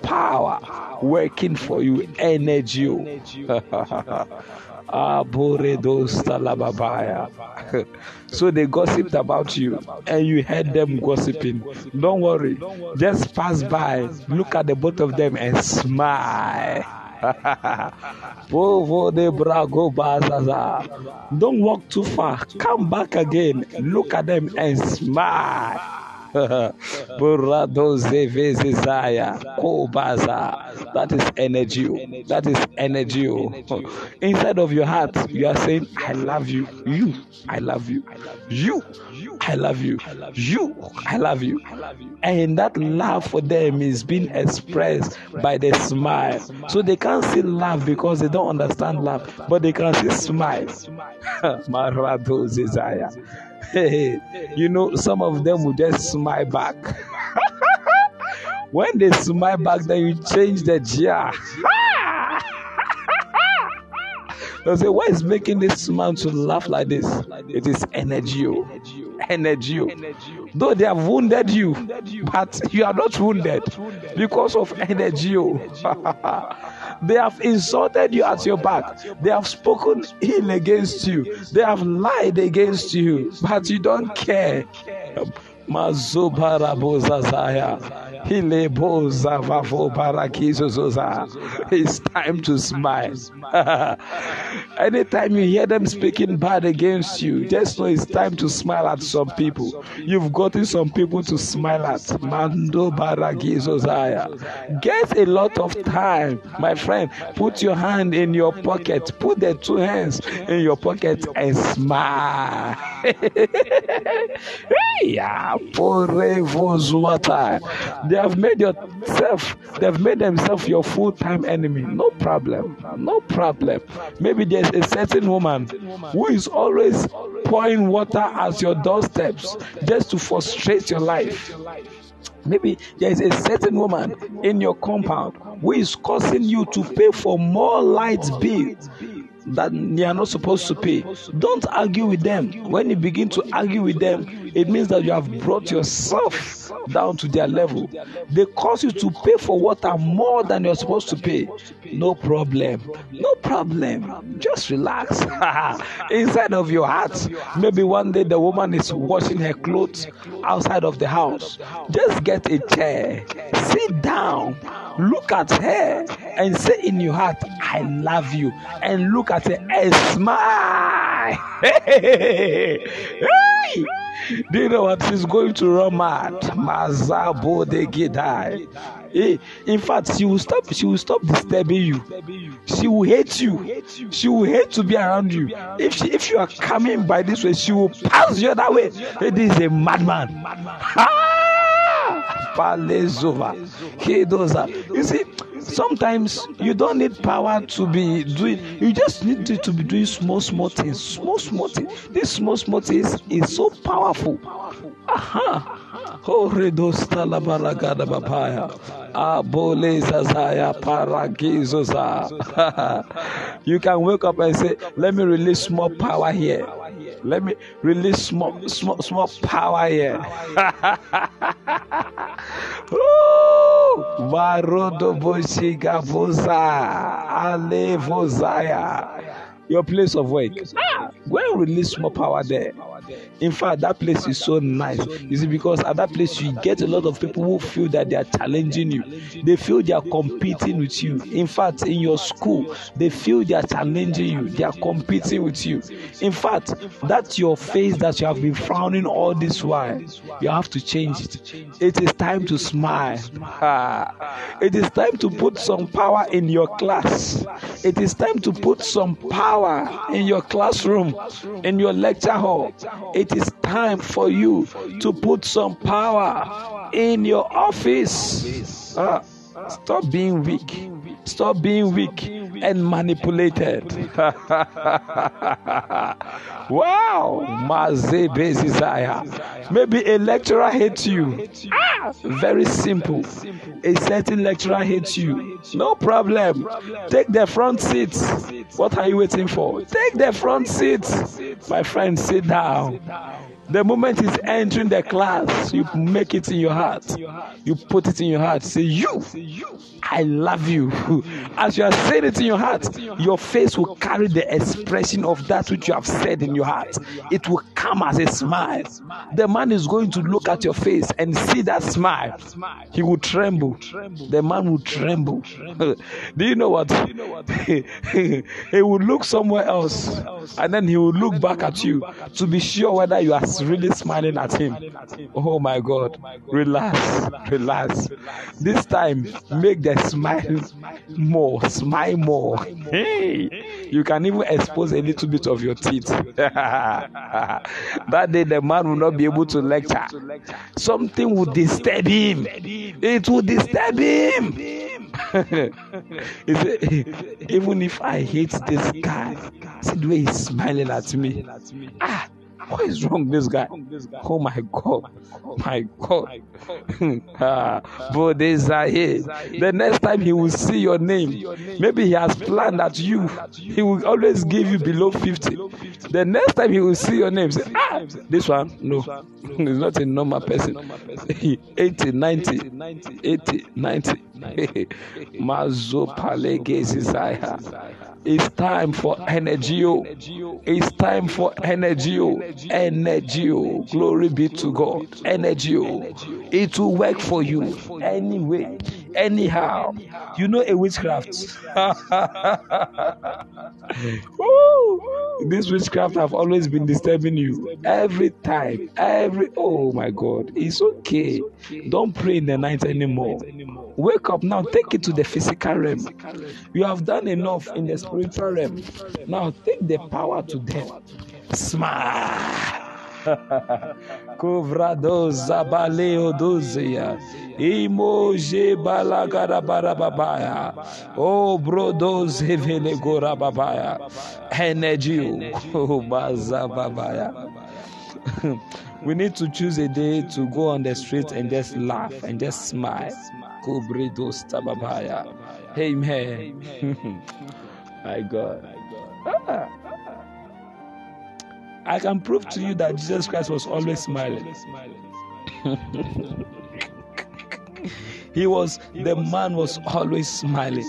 Power working for you. Energy. So they gossiped about you and you heard them gossiping. Don't worry. Just pass by. Look at the both of them and smile. Don't walk too far. Come back again. Look at them and smile. That is energy. Inside of your heart, you are saying, I love you. You, I love you. You, I love you. You, I love you. And that love for them is being expressed by the smile. So they can't see love because they don't understand love, but they can see smile. You know, some of them will just smile back. When they smile back, then you change the gear. They'll say, what is making this man to laugh like this? It is energy. Though they have wounded you, but you are not wounded because of energy. They have insulted you at your back. They have spoken ill against you. They have lied against you, but you don't care. It's time to smile. Anytime you hear them speaking bad against you, just know it's time to smile at some people. You've gotten some people to smile at. Get a lot of time, my friend. Put your hand in your pocket. Put the two hands in your pocket and smile. They have made yourself, they've made themselves your full-time enemy. No problem. Maybe there's a certain woman who is always pouring water at your doorsteps just to frustrate your life. Maybe there is a certain woman in your compound who is causing you to pay for more light bills that they are not supposed to pay. Don't argue with them. When you begin to argue with them, it means that you have brought yourself down to their level. They cause you to pay for water more than you're supposed to pay. No problem. No problem. Just relax. Inside of your heart. Maybe one day the woman is washing her clothes outside of the house. Just get a chair. Sit down. Look at her and say in your heart, I love you. And look at her and smile. Hey! Do you know what? She's going to run mad. Mazabo de Gidai. In fact, she will stop disturbing you. She will hate you. She will hate to be around you. If you are coming by this way, she will pass you that way. It is a madman. You see, sometimes you don't need power to be doing. You just need to be doing small things. Small things. This small things is so powerful. Aha! Oh, redos talabaragada papaya. Abole zazaya paragizosa. You can wake up and say, "Let me release small power here. Let me release small power here." Your place of work. Go and release small power there. In fact, that place is so nice. You see, because at that place you get a lot of people who feel that they are challenging you. They feel they are competing with you. In fact, in your school, they feel they are challenging you. They are competing with you. In fact, that's your face that you have been frowning all this while. You have to change it. It is time to smile. It is time to put some power in your class. It is time to put some power in your classroom, in your lecture hall. It is time for you to put some power in your office. Stop being weak. Stop being weak and manipulated. Wow. Maybe a lecturer hates you. Very simple. A certain lecturer hates you. No problem. Take the front seat. What are you waiting for? Take the front seat. My friend, sit down. The moment he's entering the class, you make it in your heart. You put it in your heart. Say, "You, I love you." As you are saying it in your heart, your face will carry the expression of that which you have said in your heart. It will come as a smile. The man is going to look at your face and see that smile. He will tremble. The man will tremble. Do you know what? He will look somewhere else and then he will look back at you to be sure whether you are really smiling at him. Oh my God. Relax. This time, make the smile more. Smile more. Hey, you can even expose a little bit of your teeth. That day the man will not be able to lecture. Something will disturb him. It will disturb him. Even if I hate this guy, see the way he's smiling at me. What is wrong with this guy? Oh my God. The next time he will see your name, maybe he has planned at you. He will always give you below 50. The next time he will see your name, say, this one, no. He's not a normal person. 80, 90. It's time for energy. It's time for energy. Energy. Glory be to God. Energy. It will work for you anyway, anyhow. You know a witchcraft. This witchcraft have always been disturbing you every time. Oh my God, it's okay. Don't pray in the night anymore. Wake up now. Take it to the physical realm. You have done enough in the spiritual realm. Now take the power to them. Smile. Covradoza baleo dozia, imoje balagara barababaya, oh brodos hevele gorababaya, energy, oh bazababaya. We need to choose a day to go on the street and just laugh and just smile. Amen. My God. I can prove to you that Jesus Christ was always smiling. The man was always smiling.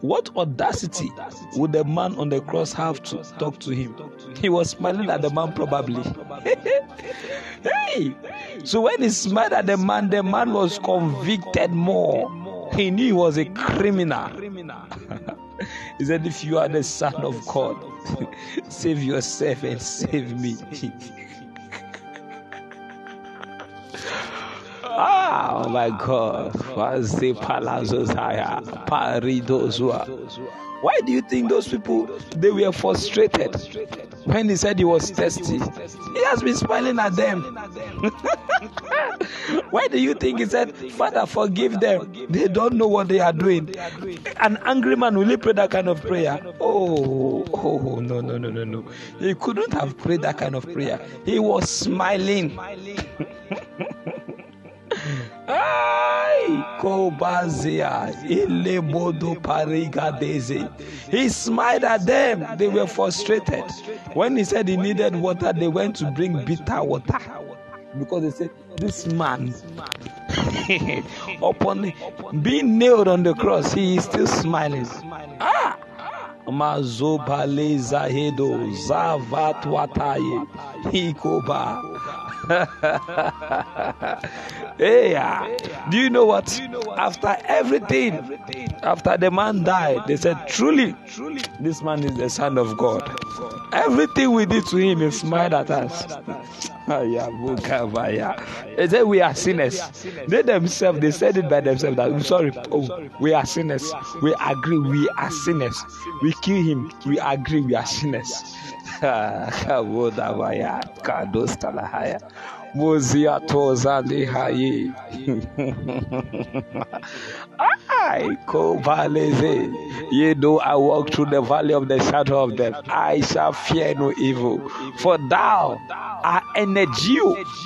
What audacity would the man on the cross have to talk to him? He was smiling at the man probably. Hey! So when he smiled at the man was convicted more. He knew he was a criminal. He said, if you are the Son of God, save yourself and save me. Oh my God. Why do you think those people, they were frustrated when he said he was thirsty? He has been smiling at them. Why do you think he said, Father, forgive them? They don't know what they are doing. An angry man, will he pray that kind of prayer? Oh, no. He couldn't have prayed that kind of prayer. He was smiling. He smiled at them. They were frustrated. When he said he needed water, they went to bring bitter water. Because they said, this man, upon being nailed on the cross, he is still smiling. Do you know what? After everything, after the man died, they said, truly, this man is the Son of God. Everything we did to him, he smiled at us. They said, we are sinners. They said it by themselves. That, I'm sorry, we are sinners. We agree, we are sinners. We kill him, we agree, we are sinners. Though I walk through the valley of the shadow of death, I shall fear no evil, for thou art energy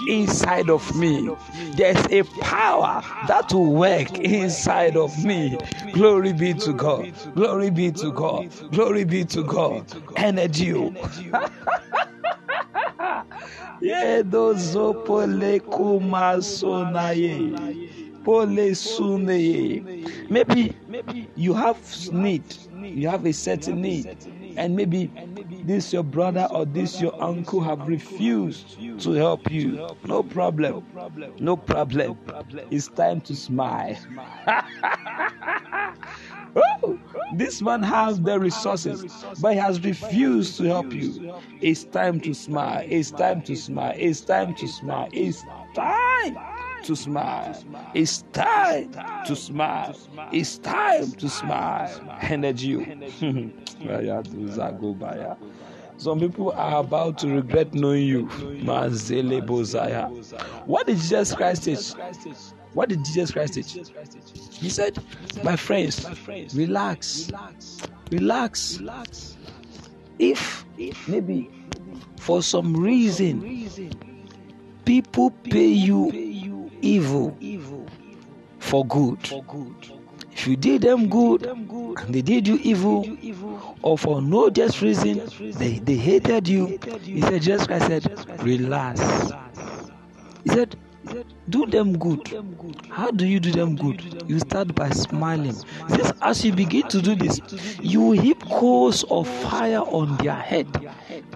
inside of me. There's a power that will work inside of me. Glory be to God. Glory be to God. Glory be to God. Energy. Maybe you have need, you have a certain need, and maybe this your brother or this your uncle have refused to help you. No problem. It's time to smile. Oh, this man has the resources, but he has refused to help you. It's time to smile. It's time to smile. It's time to smile. It's time to smile. It's time to smile. It's time to smile. Energy. Some people are about to regret knowing you. What did Jesus Christ teach? What did Jesus Christ teach? He said, my friends, relax. If maybe for some reason people pay you evil for good, if you did them good and they did you evil, or for no just reason they hated you, he said, Jesus Christ said, relax. He said, do them good. How do you do them good? You start by smiling. Since as you begin to do this, you heap coals of fire on their head.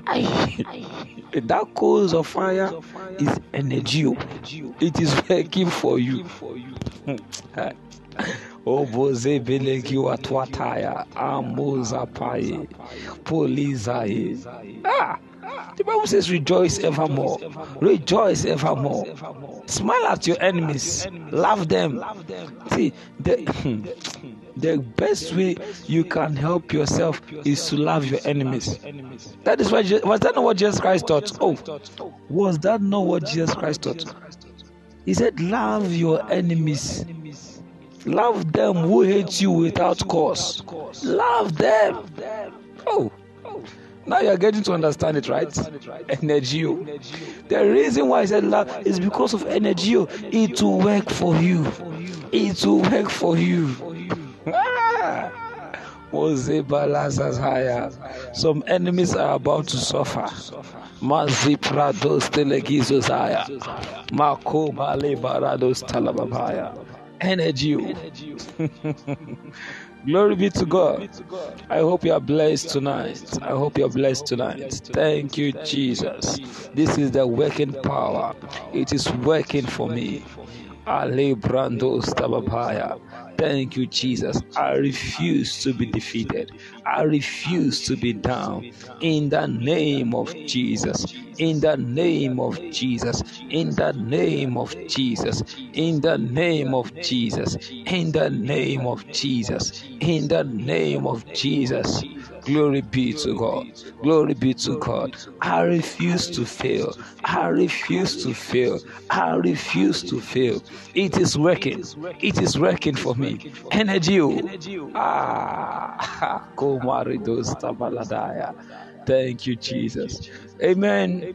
That coals of fire is energy. It is working for you. The Bible says, rejoice evermore. Rejoice evermore. Smile at your enemies. Love them. See, the best way you can help yourself is to love your enemies. That is why, was that not what Jesus Christ taught? He said, love your enemies. Love them who hate you without cause. Love them. Now you are getting to understand it, right? Energio. The reason why I said love is because of energio. It will work for you. It will work for you. Some enemies are about to suffer. Energio. Glory be to God. I hope you are blessed tonight. Thank you, Jesus. This is the working power. It is working for me. Thank you, Jesus. I refuse to be defeated. I refuse to be down. In the name of Jesus. In the name of Jesus. In the name of Jesus. In the name of Jesus. In the name of Jesus. In the name of Jesus. Glory be to God. Glory be to God. I refuse to fail. I refuse to fail. I refuse to fail. It is working. It is working for me. Energio. Ah. Thank you, Jesus. Amen.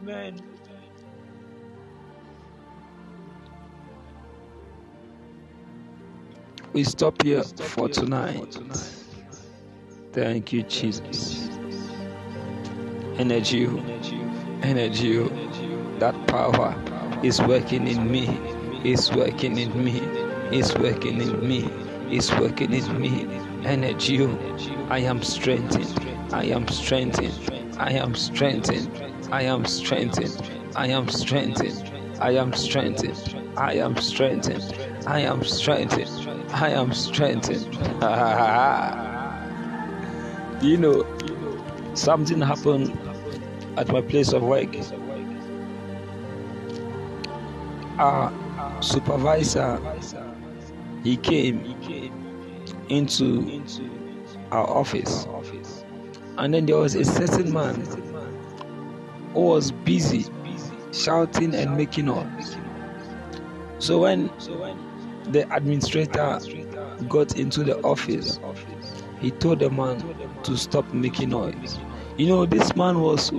We stop here for tonight. Thank you, Jesus. Energio. That power is working in me. Energio. I am strengthened. You know, something happened at my place of work. Our supervisor, he came into our office, and then there was a certain man who was busy shouting and making noise. So when the administrator got into the office, he told the man to stop making noise. You know, this man was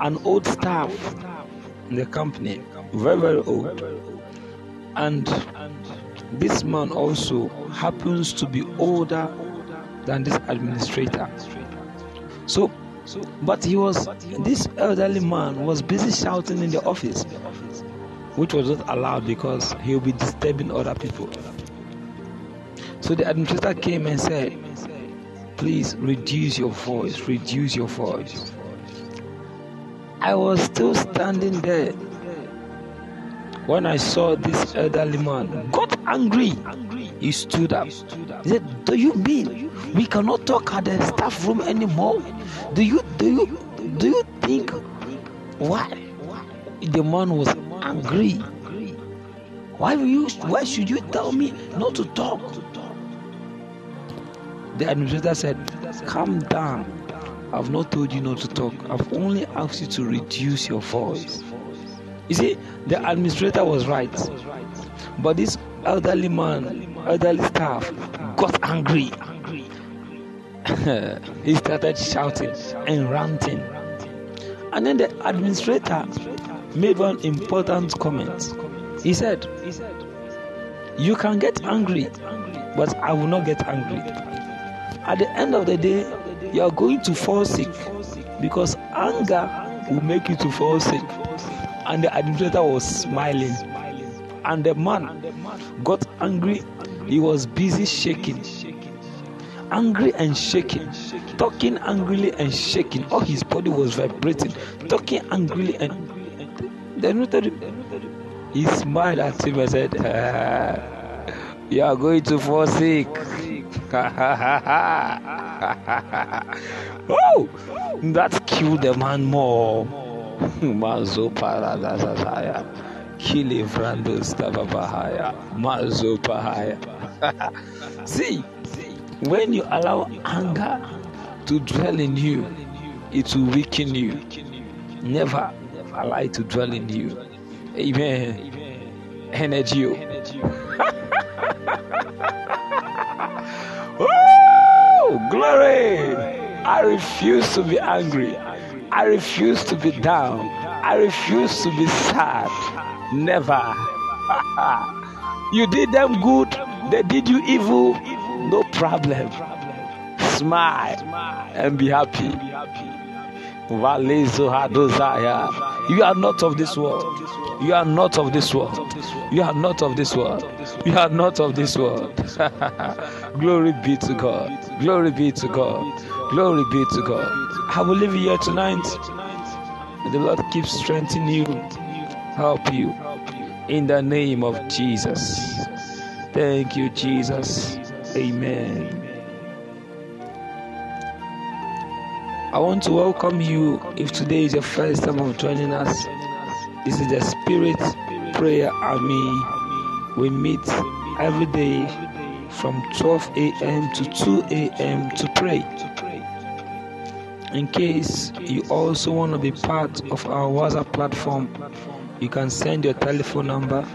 an old staff in the company, very, very old. And this man also happens to be older than this administrator. So, but this elderly man was busy shouting in the office, which was not allowed because he will be disturbing other people. So the administrator came and said, "Please reduce your voice. I was still standing there when I saw this elderly man got angry. He stood up. He said, "Do you mean we cannot talk at the staff room anymore? Do you think why?" The man was angry. Why should you tell me not to talk? The administrator said, "Calm down. I've not told you not to talk. I've only asked you to reduce your voice." You see, the administrator was right. But this elderly staff got angry. He started shouting and ranting. And then the administrator made one important comment. He said, "You can get angry, but I will not get angry. At the end of the day, you are going to fall sick because anger will make you to fall sick." And the administrator was smiling. And the man got angry. He was busy shaking. Angry and shaking. Talking angrily and shaking. All his body was vibrating. Talking angrily and... The administrator, he smiled at him and said, "You are going to fall sick." Oh, that killed the man more. Mazo paradasaya, kili vrando stababahaya, mazo pahaya. See, when you allow anger to dwell in you, it will weaken you. Never allow it to dwell in you. Amen. Energio. Glory! I refuse to be angry. I refuse to be down. I refuse to be sad. Never. You did them good, they did you evil. No problem. Smile and be happy. You are not of this world. You are not of this world. You are not of this world. You are not of this world. Glory be to God. Glory be to God. Glory be to God. I will leave you here tonight. May the Lord keep strengthening you, help you, in the name of Jesus. Thank you, Jesus. Amen. I want to welcome you if today is your first time of joining us. This is the Spirit Prayer Army. We meet every day from 12 a.m. to 2 a.m. to pray. In case you also want to be part of our WhatsApp platform, you can send your telephone number.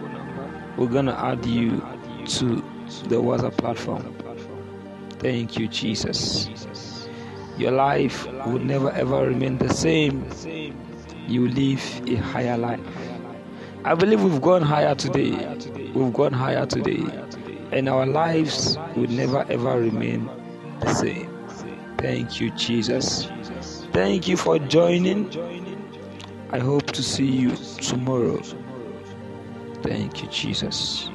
We're going to add you to the WhatsApp platform. Thank you, Jesus. Your life will never ever remain the same. You live a higher life. I believe we've gone higher today. We've gone higher today. And our lives will never ever remain the same. Thank you, Jesus. Thank you for joining. I hope to see you tomorrow. Thank you, Jesus.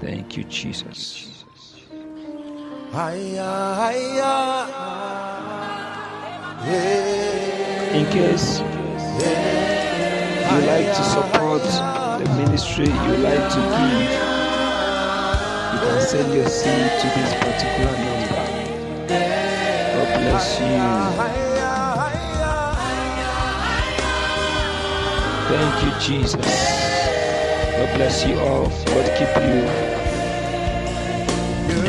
Thank you, Jesus. In case you like to support the ministry, you like to give, you can send your seed to this particular number. God bless you. Thank you, Jesus. God bless you all. God keep you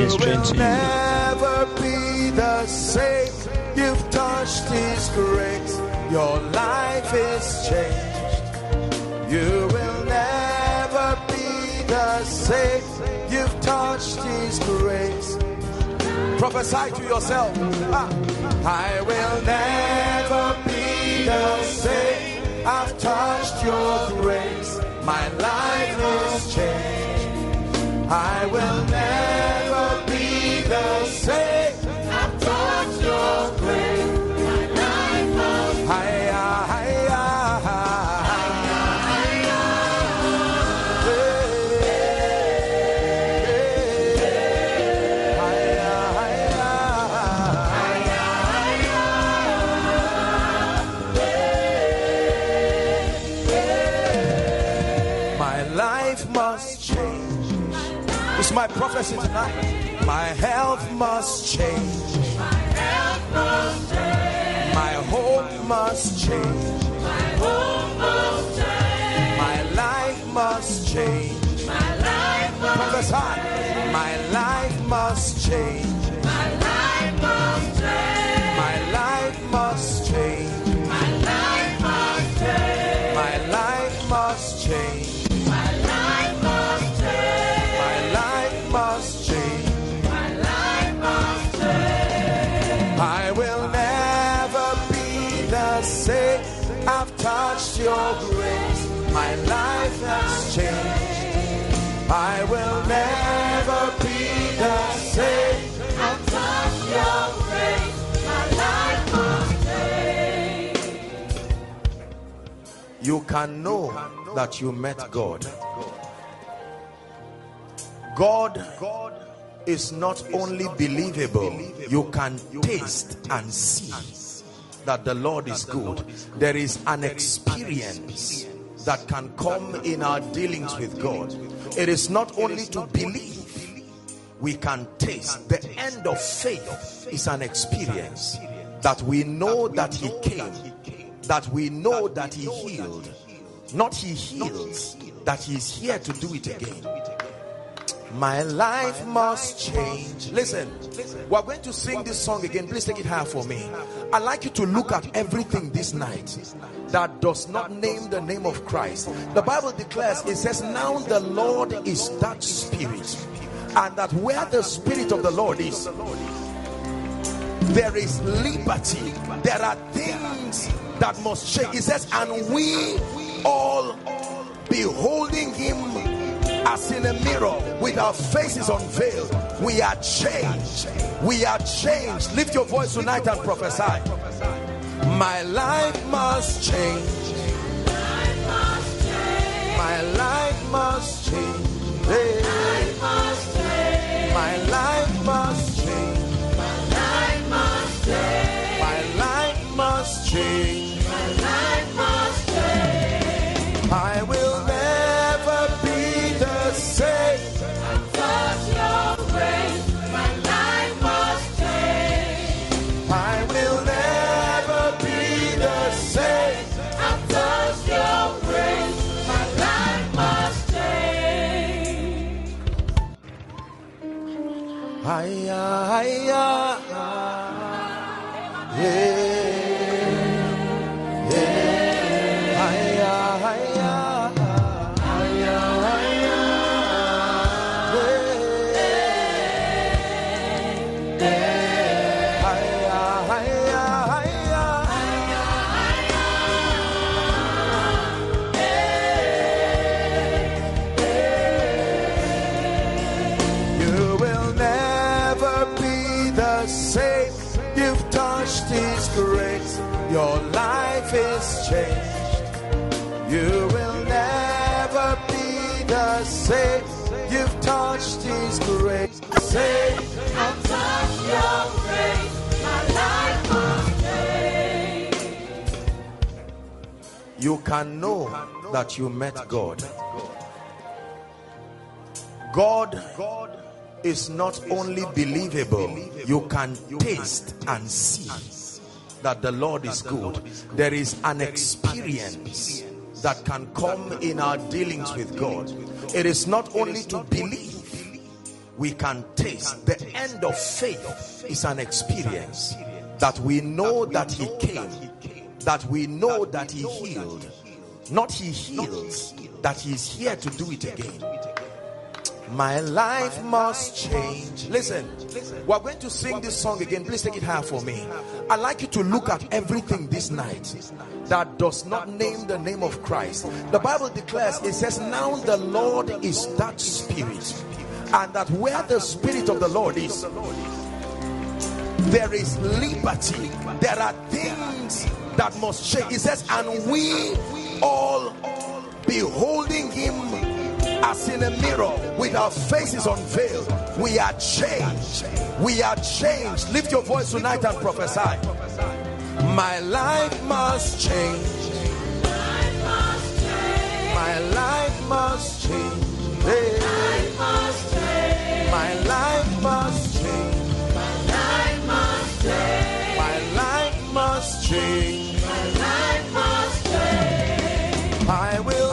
and strengthen you. You will never be the same. You've touched His grace. Your life is changed. You will never be the same. You've touched His grace. Prophesy to yourself. I will never be the same. I've touched Your grace. My life is changed. I will never be the same. I've touched Your grace. My prophecy tonight. My health must change. My hope must change. My life must change. Prophesy. My life must change. My life must change. My life must change. I've touched Your grace. My life has changed. I will never be the same. I've touched Your grace. My life has changed. You can know that you met God. God is not only believable, you can taste and see that the Lord is good. There is an experience that can come in our dealings with God. It is not only to believe, we can taste. The end of faith is an experience that we know that He came, that we know that He healed. Not He heals, that He is here to do it again. My life must change. Listen, we're going to sing this song again. Please take it higher for me. I'd like you to look at everything this night that does not name the name of Christ. The Bible declares, it says, now the Lord is that Spirit, and that where the Spirit of the Lord is, there is liberty. There are things that must change. It says, and we all, beholding him as in a mirror, with our faces unveiled, we are changed. We are changed. Lift your voice tonight and prophesy. My life must change. My life must change. Hey. My life must change. My life must change. My life must change. My life must change. I will never be the same. I'm such your grace. My life must change. I will never be the same. I'm such your grace. My life must change. Your life is changed. You will never be the same. You've touched his grace. Say, I've touched your grace. My life must change. You can know that you met God. God is not only believable, you can taste and see that the Lord is good. There is an experience that can come in our dealings with God. It is not only to believe, we can taste. The end of faith is an experience that we know that he came, that we know that he healed. Not he heals, that he is here to do it again. My life must change. Listen, we're going to sing this song again. Please take it higher for me. I'd like you to look at everything this night that does not name the name of Christ. The Bible declares, it says, now the Lord is that Spirit, and that where the Spirit of the Lord is, there is liberty. There are things that must change. It says, and we all, beholding him as in a mirror, with our faces unveiled, we are changed. We are changed. Lift your voice tonight and prophesy. My life must change. My life must change. My life must change. My life must change. My life must change. My life must change. I will.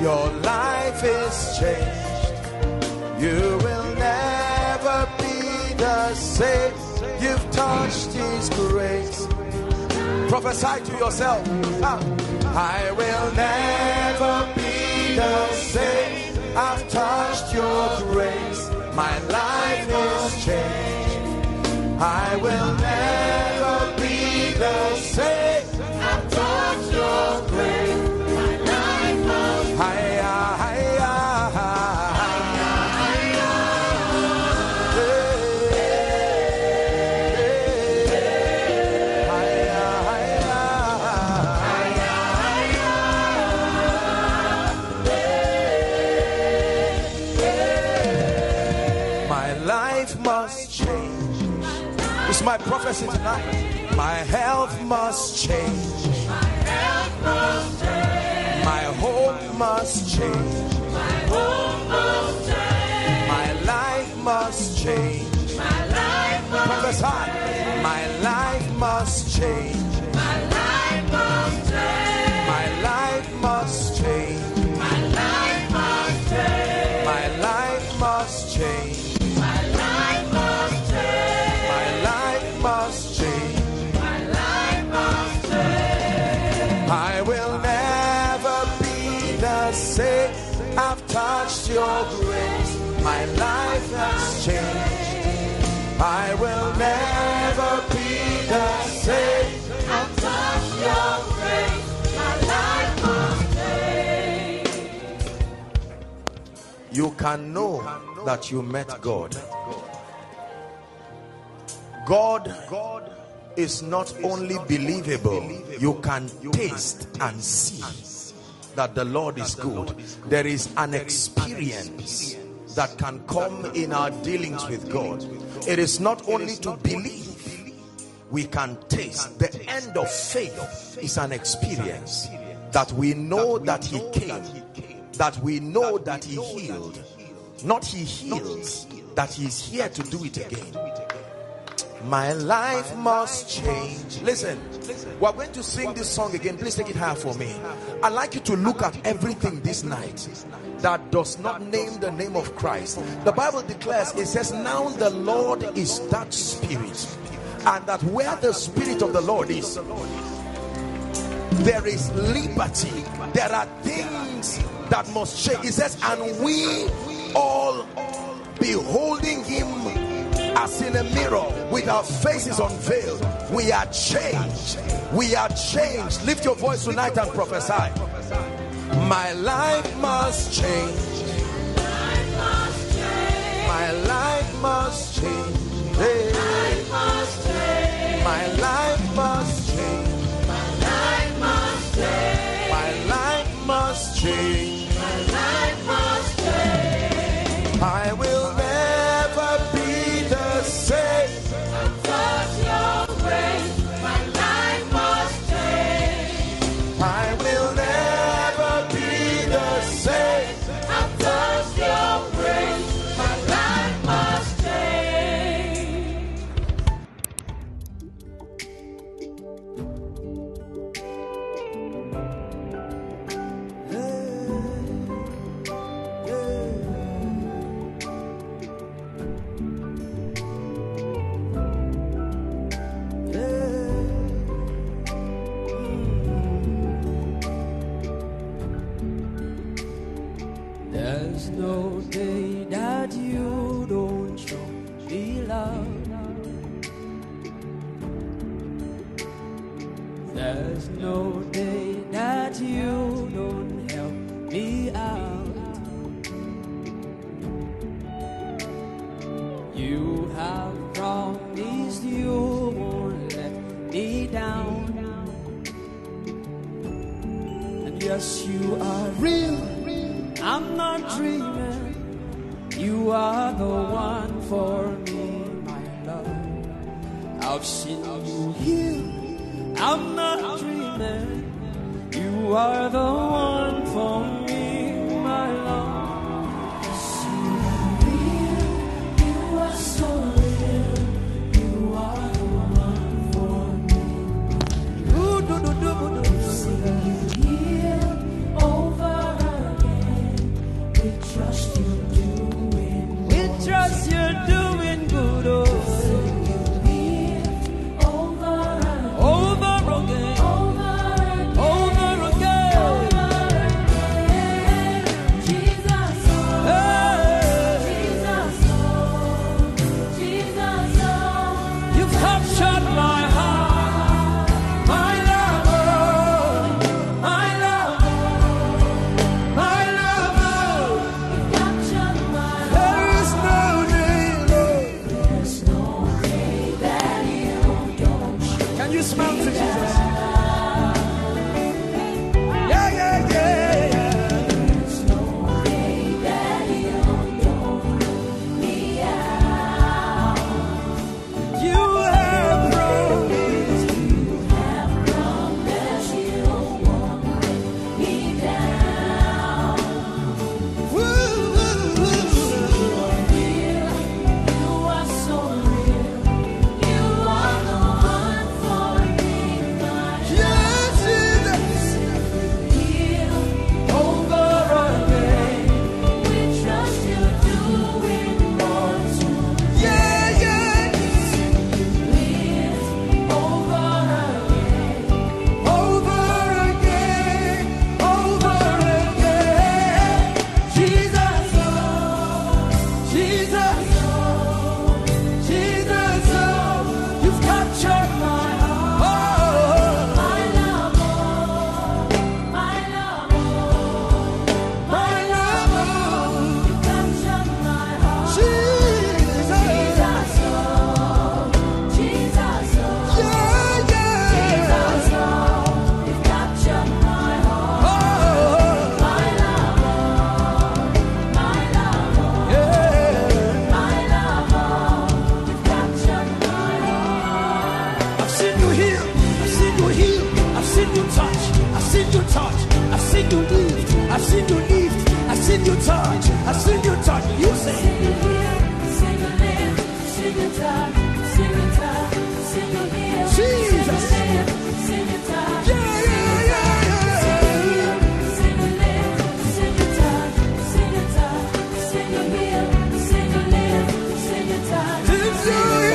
Your life is changed. You will never be the same. You've touched his grace. Prophesy to yourself. I will never be the same. I've touched your grace. My life is changed. I will never be the same. I've touched your grace. is my prophecy tonight. My health must change. My hope must change. My life must change. Prophesy. My life must change. My life must change. My life must change. My life must change. My life must change. My life must change. I will never be the same. I've touched your grace. My life has changed. I will never be the same. I've touched your grace. My life must change. You can know that you met God. God is not only believable, you can taste and see that the Lord is good. There is an experience that can come in our dealings with God. It is not only to believe, we can taste. The end of faith is an experience that we know that He came, that we know that He healed. Not He heals, that He is here to do it again. My life must change. Listen, we're going to sing this song again. Please take it higher for me. I'd like you to look at everything this night that does not name the name of Christ. The Bible declares, it says, now the Lord is that Spirit, and that where the Spirit of the Lord is, there is liberty. There are things that must change. It says, and we all beholding Him as in a mirror, with our faces unveiled, we are changed. We are changed. Lift your voice tonight and prophesy. My life must change. My life must change. My life must change. My life must change. My life must change. My life must change. I will seen you touch, I've seen you touch, I've seen you lift, I've seen you lift, I've seen you touch, I've seen you touch. You say, seen you lift, seen you touch, seen you touch, seen you lift, Jesus, seen you touch, seen you lift, seen you touch, seen you touch, seen you lift, seen you lift, seen you touch, seen you touch.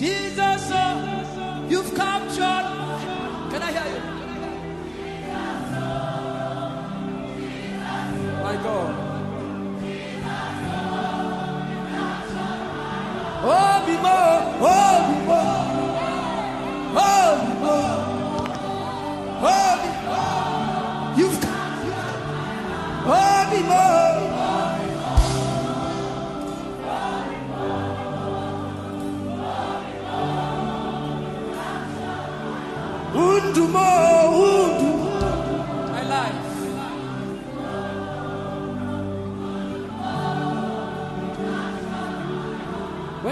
Jesus, you've captured. Can I hear you?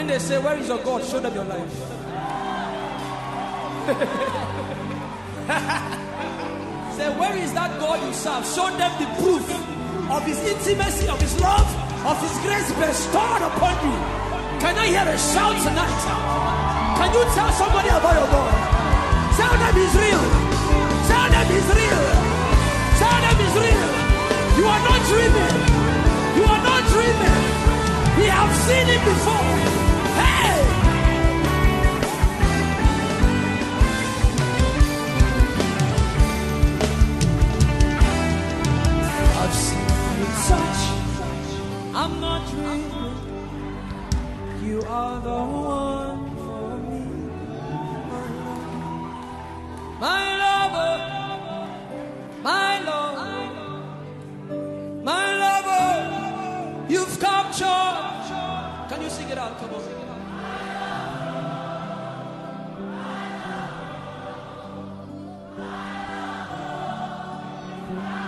they say, where is your God? Show them your life. Say, where is that God you serve? Show them the proof of his intimacy, of his love, of his grace bestowed upon you. Can I hear a shout tonight? Can you tell somebody about your God? Tell them he's real. Tell them he's real. Tell them he's real. You are not dreaming. You are not dreaming. We have seen him before. Hey! I've seen you touch. I'm not dreaming. You are the one for me. My lover. My lover. My lover. You've captured. Can you sing it out? Come on, sing it out. My love, my love, my love, my love.